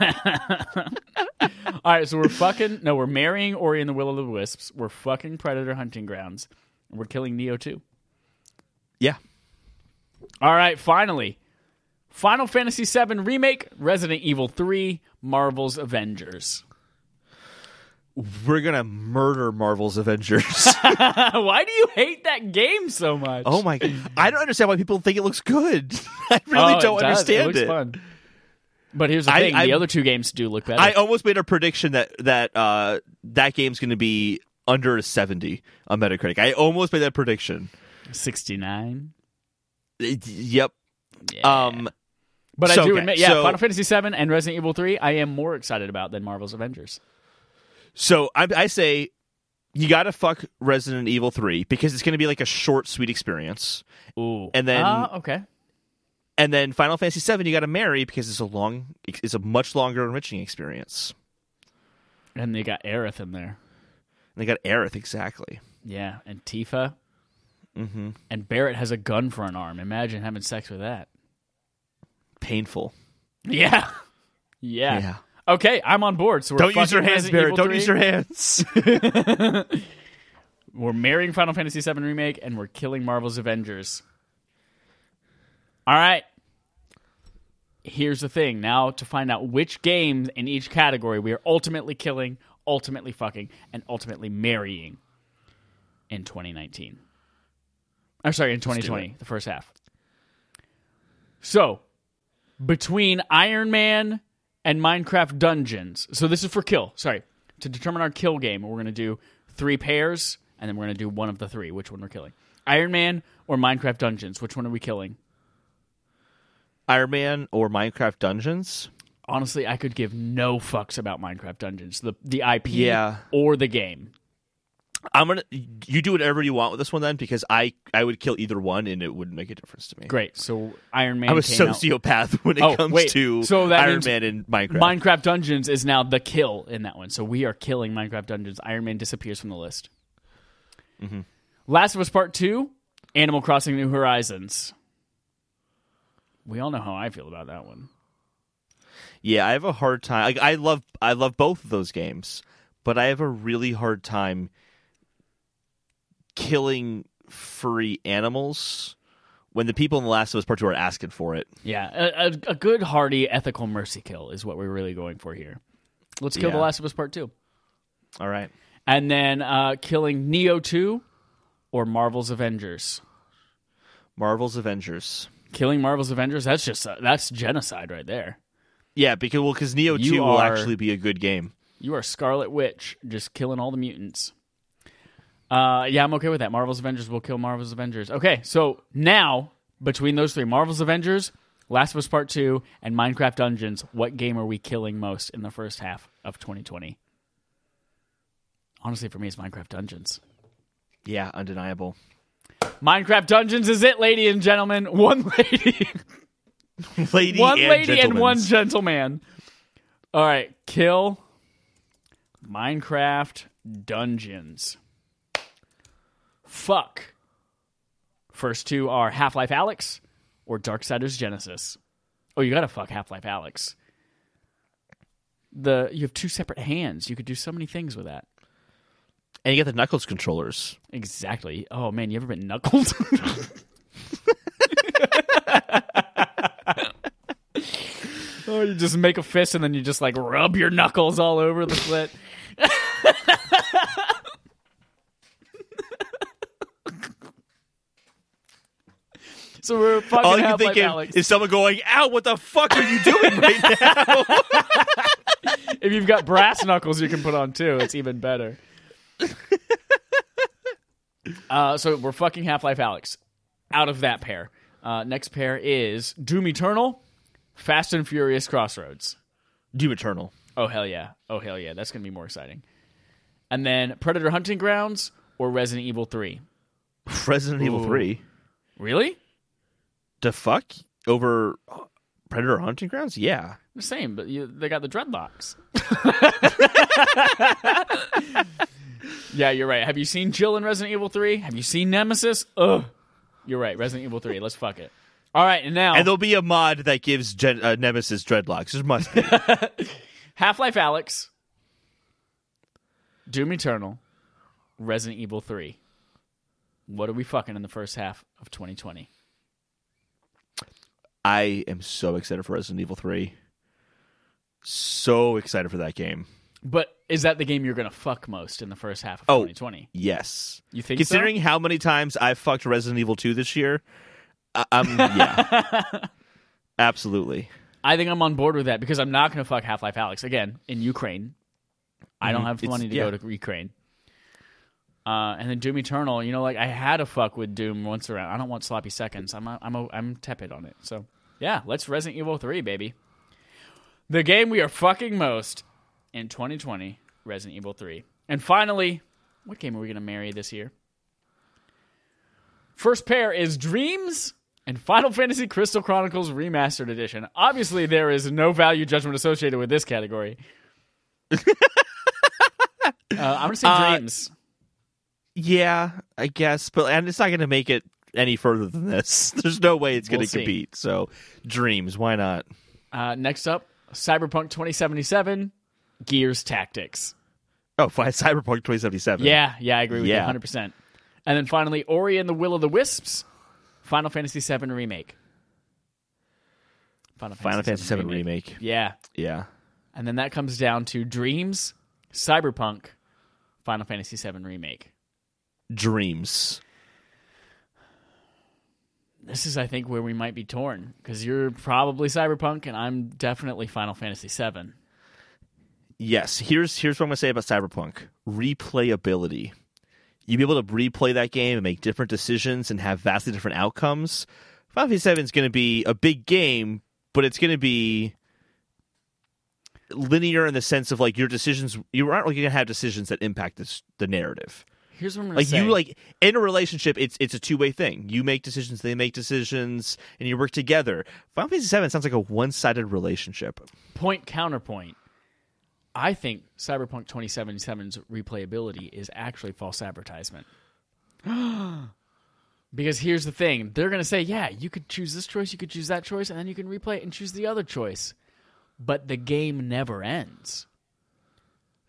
All right, so we're marrying Ori and the Will of the Wisps. We're fucking Predator Hunting Grounds. And we're killing Neo 2. Yeah. All right, finally. Final Fantasy VII Remake, Resident Evil 3, Marvel's Avengers. we're going to murder Marvel's Avengers. Why do you hate that game so much? Oh, my God. I don't understand why people think it looks good. I really don't understand it. Looks fun. But here's the thing. The other two games do look better. I almost made a prediction that game's going to be under a 70 on Metacritic. I almost made that prediction. 69? Yep. Yeah. But I do admit, Final Fantasy VII and Resident Evil 3, I am more excited about than Marvel's Avengers. So I say you got to fuck Resident Evil 3 because it's going to be like a short, sweet experience. Ooh. And then okay. And then Final Fantasy VII you got to marry because it's a much longer, enriching experience. And they got Aerith in there. And they got Aerith, exactly. Yeah, and Tifa. Mm-hmm. And Barrett has a gun for an arm. Imagine having sex with that. Painful. Yeah. Yeah. Yeah. Okay, I'm on board. So don't use your hands, Barrett. Don't use your hands. We're marrying Final Fantasy VII Remake, and we're killing Marvel's Avengers. All right. Here's the thing. Now to find out which games in each category we are ultimately killing, ultimately fucking, and ultimately marrying in 2019. I'm sorry, in 2020, the first half. So, between Iron Man and Minecraft Dungeons. So this is for kill. Sorry. To determine our kill game, we're going to do three pairs, and then we're going to do one of the three, which one we're killing. Iron Man or Minecraft Dungeons? Which one are we killing? Iron Man or Minecraft Dungeons? Honestly, I could give no fucks about Minecraft Dungeons. The IP or the game. You do whatever you want with this one then, because I would kill either one and it wouldn't make a difference to me. Great. So Iron Man. I'm a sociopath when it comes to Iron Man and Minecraft. Minecraft Dungeons is now the kill in that one. So we are killing Minecraft Dungeons. Iron Man disappears from the list. Mm-hmm. Last of Us Part 2, Animal Crossing New Horizons. We all know how I feel about that one. Yeah, I have a hard time. Like, I love both of those games, but I have a really hard time killing furry animals when the people in The Last of Us Part 2 are asking for it. Yeah, a good, hearty, ethical mercy kill is what we're really going for here. Let's kill The Last of Us Part 2. All right. And then killing Neo 2 or Marvel's Avengers? Marvel's Avengers. Killing Marvel's Avengers? That's just that's genocide right there. Yeah, because Neo 2 will actually be a good game. You are Scarlet Witch, just killing all the mutants. Yeah, I'm okay with that. Marvel's Avengers will kill Marvel's Avengers. Okay, so now, between those three, Marvel's Avengers, Last of Us Part 2, and Minecraft Dungeons, what game are we killing most in the first half of 2020? Honestly, for me, it's Minecraft Dungeons. Yeah, undeniable. Minecraft Dungeons is it, ladies and gentlemen. One lady. One lady and one gentleman. All right, kill Minecraft Dungeons. Fuck. First two are Half-Life Alyx or Darksiders Genesis. Oh, you gotta fuck Half-Life Alyx. You have two separate hands. You could do so many things with that. And you got the Knuckles controllers. Exactly. Oh, man, you ever been knuckled? Oh, you just make a fist and then you just, like, rub your knuckles all over the slit. So we're fucking all you can think of is someone going, ow, what the fuck are you doing right now? If you've got brass knuckles you can put on, too. It's even better. So we're fucking Half-Life Alyx out of that pair. Next pair is Doom Eternal, Fast and Furious Crossroads. Doom Eternal. Oh, hell yeah. That's going to be more exciting. And then Predator Hunting Grounds or Resident Evil 3? Resident Evil 3? Really? The fuck? Over Predator Hunting Grounds? Yeah. The same, but they got the dreadlocks. Yeah, you're right. Have you seen Jill in Resident Evil 3? Have you seen Nemesis? Ugh. You're right. Resident Evil 3. Let's fuck it. All right, and now... And there'll be a mod that gives Nemesis dreadlocks. There must be. Half-Life Alyx, Doom Eternal, Resident Evil 3. What are we fucking in the first half of 2020? I am so excited for Resident Evil 3. So excited for that game. But is that the game you're going to fuck most in the first half of 2020? Yes. You think Considering how many times I've fucked Resident Evil 2 this year, yeah. Absolutely. I think I'm on board with that because I'm not going to fuck Half-Life Alyx again in Ukraine. I don't have money to go to Ukraine. And then Doom Eternal, you know, like I had a fuck with Doom once around. I don't want sloppy seconds. I'm tepid on it. So, yeah, let's Resident Evil 3, baby. The game we are fucking most in 2020, Resident Evil 3. And finally, what game are we going to marry this year? First pair is Dreams and Final Fantasy Crystal Chronicles Remastered Edition. Obviously, there is no value judgment associated with this category. I'm going to say Dreams. Yeah, I guess. And it's not going to make it any further than this. There's no way it's going to compete. So, Dreams. Why not? Next up, Cyberpunk 2077. Gears Tactics. Oh, Cyberpunk 2077. Yeah, I agree with you 100%. And then finally, Ori and the Will of the Wisps, Final Fantasy VII Remake. Final Fantasy VII Remake. Yeah. And then that comes down to Dreams, Cyberpunk, Final Fantasy VII Remake. Dreams. This is, I think, where we might be torn, because you're probably Cyberpunk, and I'm definitely Final Fantasy VII. Yes, here's what I'm going to say about Cyberpunk. Replayability. You'll be able to replay that game and make different decisions and have vastly different outcomes. Final Fantasy VII is going to be a big game, but it's going to be linear in the sense of, like, your decisions. You aren't really going to have decisions that impact the narrative. Here's what I'm going to say. In a relationship, it's a two-way thing. You make decisions, they make decisions, and you work together. Final Fantasy VII sounds like a one-sided relationship. Point, counterpoint. I think Cyberpunk 2077's replayability is actually false advertisement. Because here's the thing. They're going to say, yeah, you could choose this choice, you could choose that choice, and then you can replay it and choose the other choice. But the game never ends.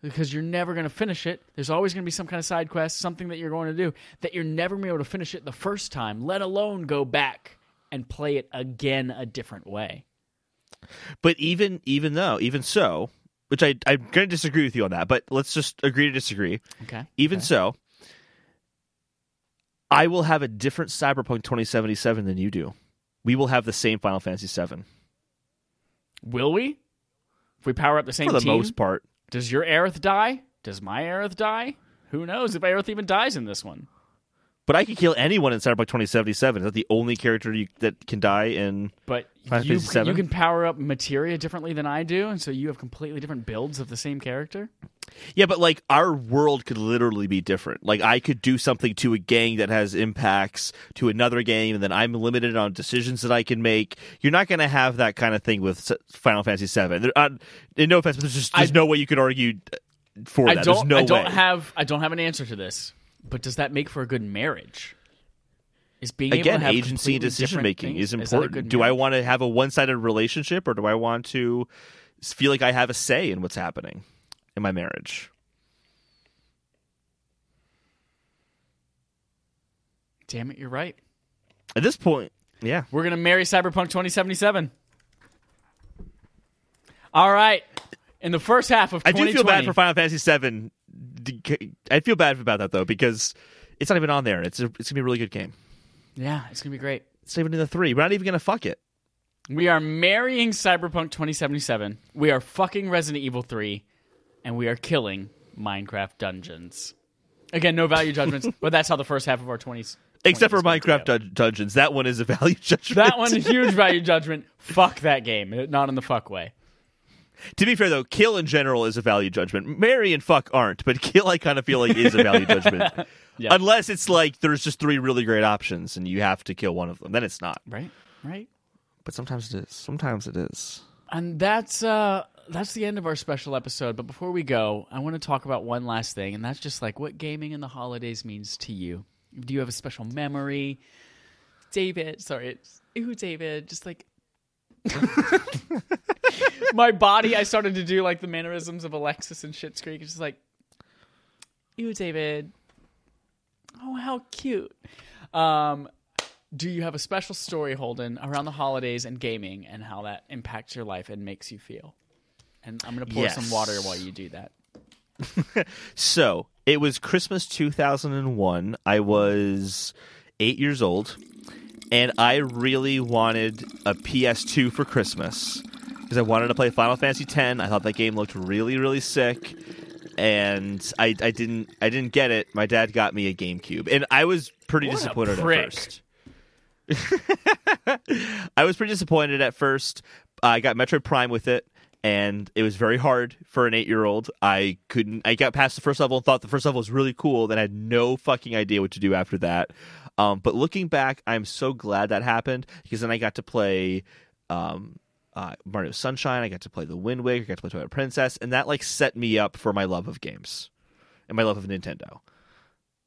Because you're never going to finish it. There's always going to be some kind of side quest, something that you're going to do, that you're never going to be able to finish it the first time, let alone go back and play it again a different way. But even so... Which I'm going to disagree with you on that, but let's just agree to disagree. Okay. So, I will have a different Cyberpunk 2077 than you do. We will have the same Final Fantasy VII. Will we? If we power up the same team? For the most part. Does your Aerith die? Does my Aerith die? Who knows if Aerith even dies in this one? But I could kill anyone in Cyberpunk 2077. Is that the only character that can die in Final Fantasy VII? But you can power up materia differently than I do, and so you have completely different builds of the same character? Yeah, but like our world could literally be different. Like I could do something to a gang that has impacts to another gang, and then I'm limited on decisions that I can make. You're not going to have that kind of thing with Final Fantasy VII. No offense, but there's no way you could argue for that. I don't have an answer to this. But does that make for a good marriage? Is being able to have agency and decision making is important. Do I want to have a one-sided relationship, or do I want to feel like I have a say in what's happening in my marriage? Damn it, you're right. At this point, yeah, we're gonna marry Cyberpunk 2077. All right. In the first half of 2020, I do feel bad for Final Fantasy VII. I feel bad about that, though, because it's not even on there. It's going to be a really good game. Yeah, it's going to be great. It's not even in the three. We're not even going to fuck it. We are marrying Cyberpunk 2077. We are fucking Resident Evil 3. And we are killing Minecraft Dungeons. Again, no value judgments, but that's how the first half of our 20s. Except for Minecraft Dungeons. That one is a value judgment. That one is a huge value judgment. Fuck that game. Not in the fuck way. To be fair, though, kill in general is a value judgment. Marry and fuck aren't, but kill I kind of feel like is a value judgment. Yeah. Unless it's like there's just three really great options and you have to kill one of them. Then it's not. Right. But sometimes it is. And that's the end of our special episode. But before we go, I want to talk about one last thing, and that's just like what gaming in the holidays means to you. Do you have a special memory? David, just like... My body, I started to do like the mannerisms of Alexis and Schitt's Creek. It's just like, ew, David. Oh, how cute. Do you have a special story, Holden, around the holidays and gaming and how that impacts your life and makes you feel? And I'm going to pour some water while you do that. So it was Christmas 2001. I was 8 years old, and I really wanted a PS2 for Christmas because I wanted to play Final Fantasy X. I thought that game looked really, really sick, and I didn't get it. My dad got me a GameCube, and I was pretty disappointed at first. I was pretty disappointed at first. I got Metroid Prime with it, and it was very hard for an 8-year-old. I got past the first level and thought the first level was really cool, then I had no fucking idea what to do after that. But looking back, I'm so glad that happened, because then I got to play Mario Sunshine, I got to play The Wind Waker, I got to play Twilight Princess, and that like set me up for my love of games and my love of Nintendo.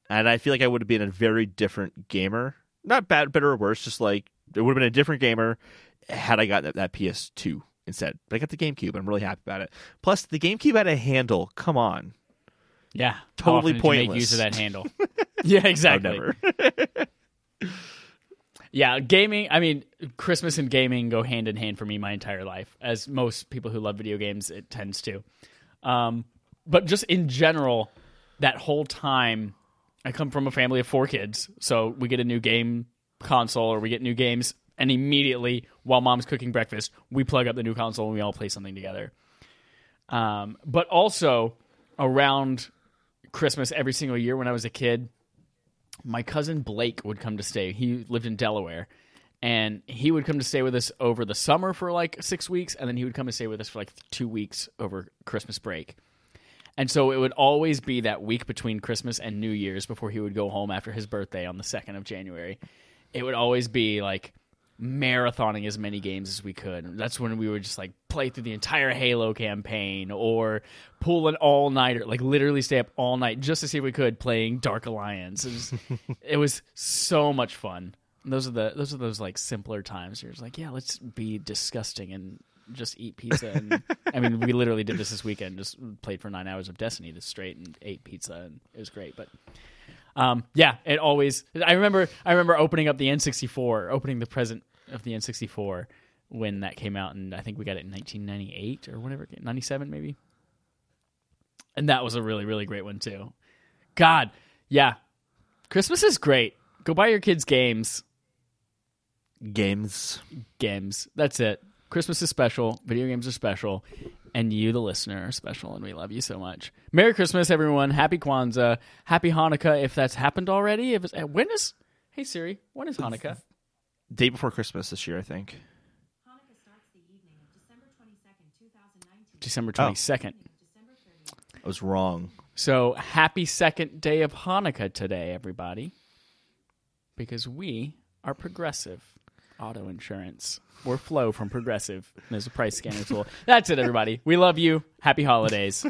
And I feel like I would have been a very different gamer. Not bad, better or worse, just like it would have been a different gamer had I got that PS2 instead. But I got the GameCube, and I'm really happy about it. Plus, the GameCube had a handle. Come on. Yeah. Totally pointless. Make use of that handle. Yeah, exactly. Oh, never. Yeah, gaming, I mean, Christmas and gaming go hand in hand for me my entire life, as most people who love video games, it tends to. But just in general, that whole time, I come from a family of 4 kids, so we get a new game console or we get new games, and immediately, while mom's cooking breakfast, we plug up the new console and we all play something together. But also, around Christmas every single year when I was a kid, my cousin Blake would come to stay. He lived in Delaware, and he would come to stay with us over the summer for like 6 weeks, and then he would come and stay with us for like 2 weeks over Christmas break. And so it would always be that week between Christmas and New Year's before he would go home after his birthday on the 2nd of January. It would always be like marathoning as many games as we could. And that's when we would just like play through the entire Halo campaign or pull an all-nighter, like literally stay up all night just to see if we could playing Dark Alliance. It was so much fun. And those are those like simpler times. You're just like, yeah, let's be disgusting and just eat pizza. And I mean, we literally did this weekend, just played for 9 hours of Destiny just straight and ate pizza, and it was great. But yeah, it always, I remember opening up the N64, opening the present of the N64 when that came out, and I think we got it in 1998 or whatever, 97 maybe, and that was a really, really great one too. God, yeah, Christmas is great. Go buy your kids games. That's it. Christmas is special, video games are special, and you, the listener, are special, and we love you so much. Merry Christmas, everyone. Happy Kwanzaa. Happy Hanukkah, if that's happened already. Hey, Siri, when is Hanukkah? Day before Christmas this year, I think. Hanukkah starts the evening of December 22nd, 2019. December 22nd. Oh. I was wrong. So, happy second day of Hanukkah today, everybody, because we are Progressive Auto Insurance. We're Flo from Progressive. There's a price scanner tool. That's it, everybody. We love you. Happy holidays.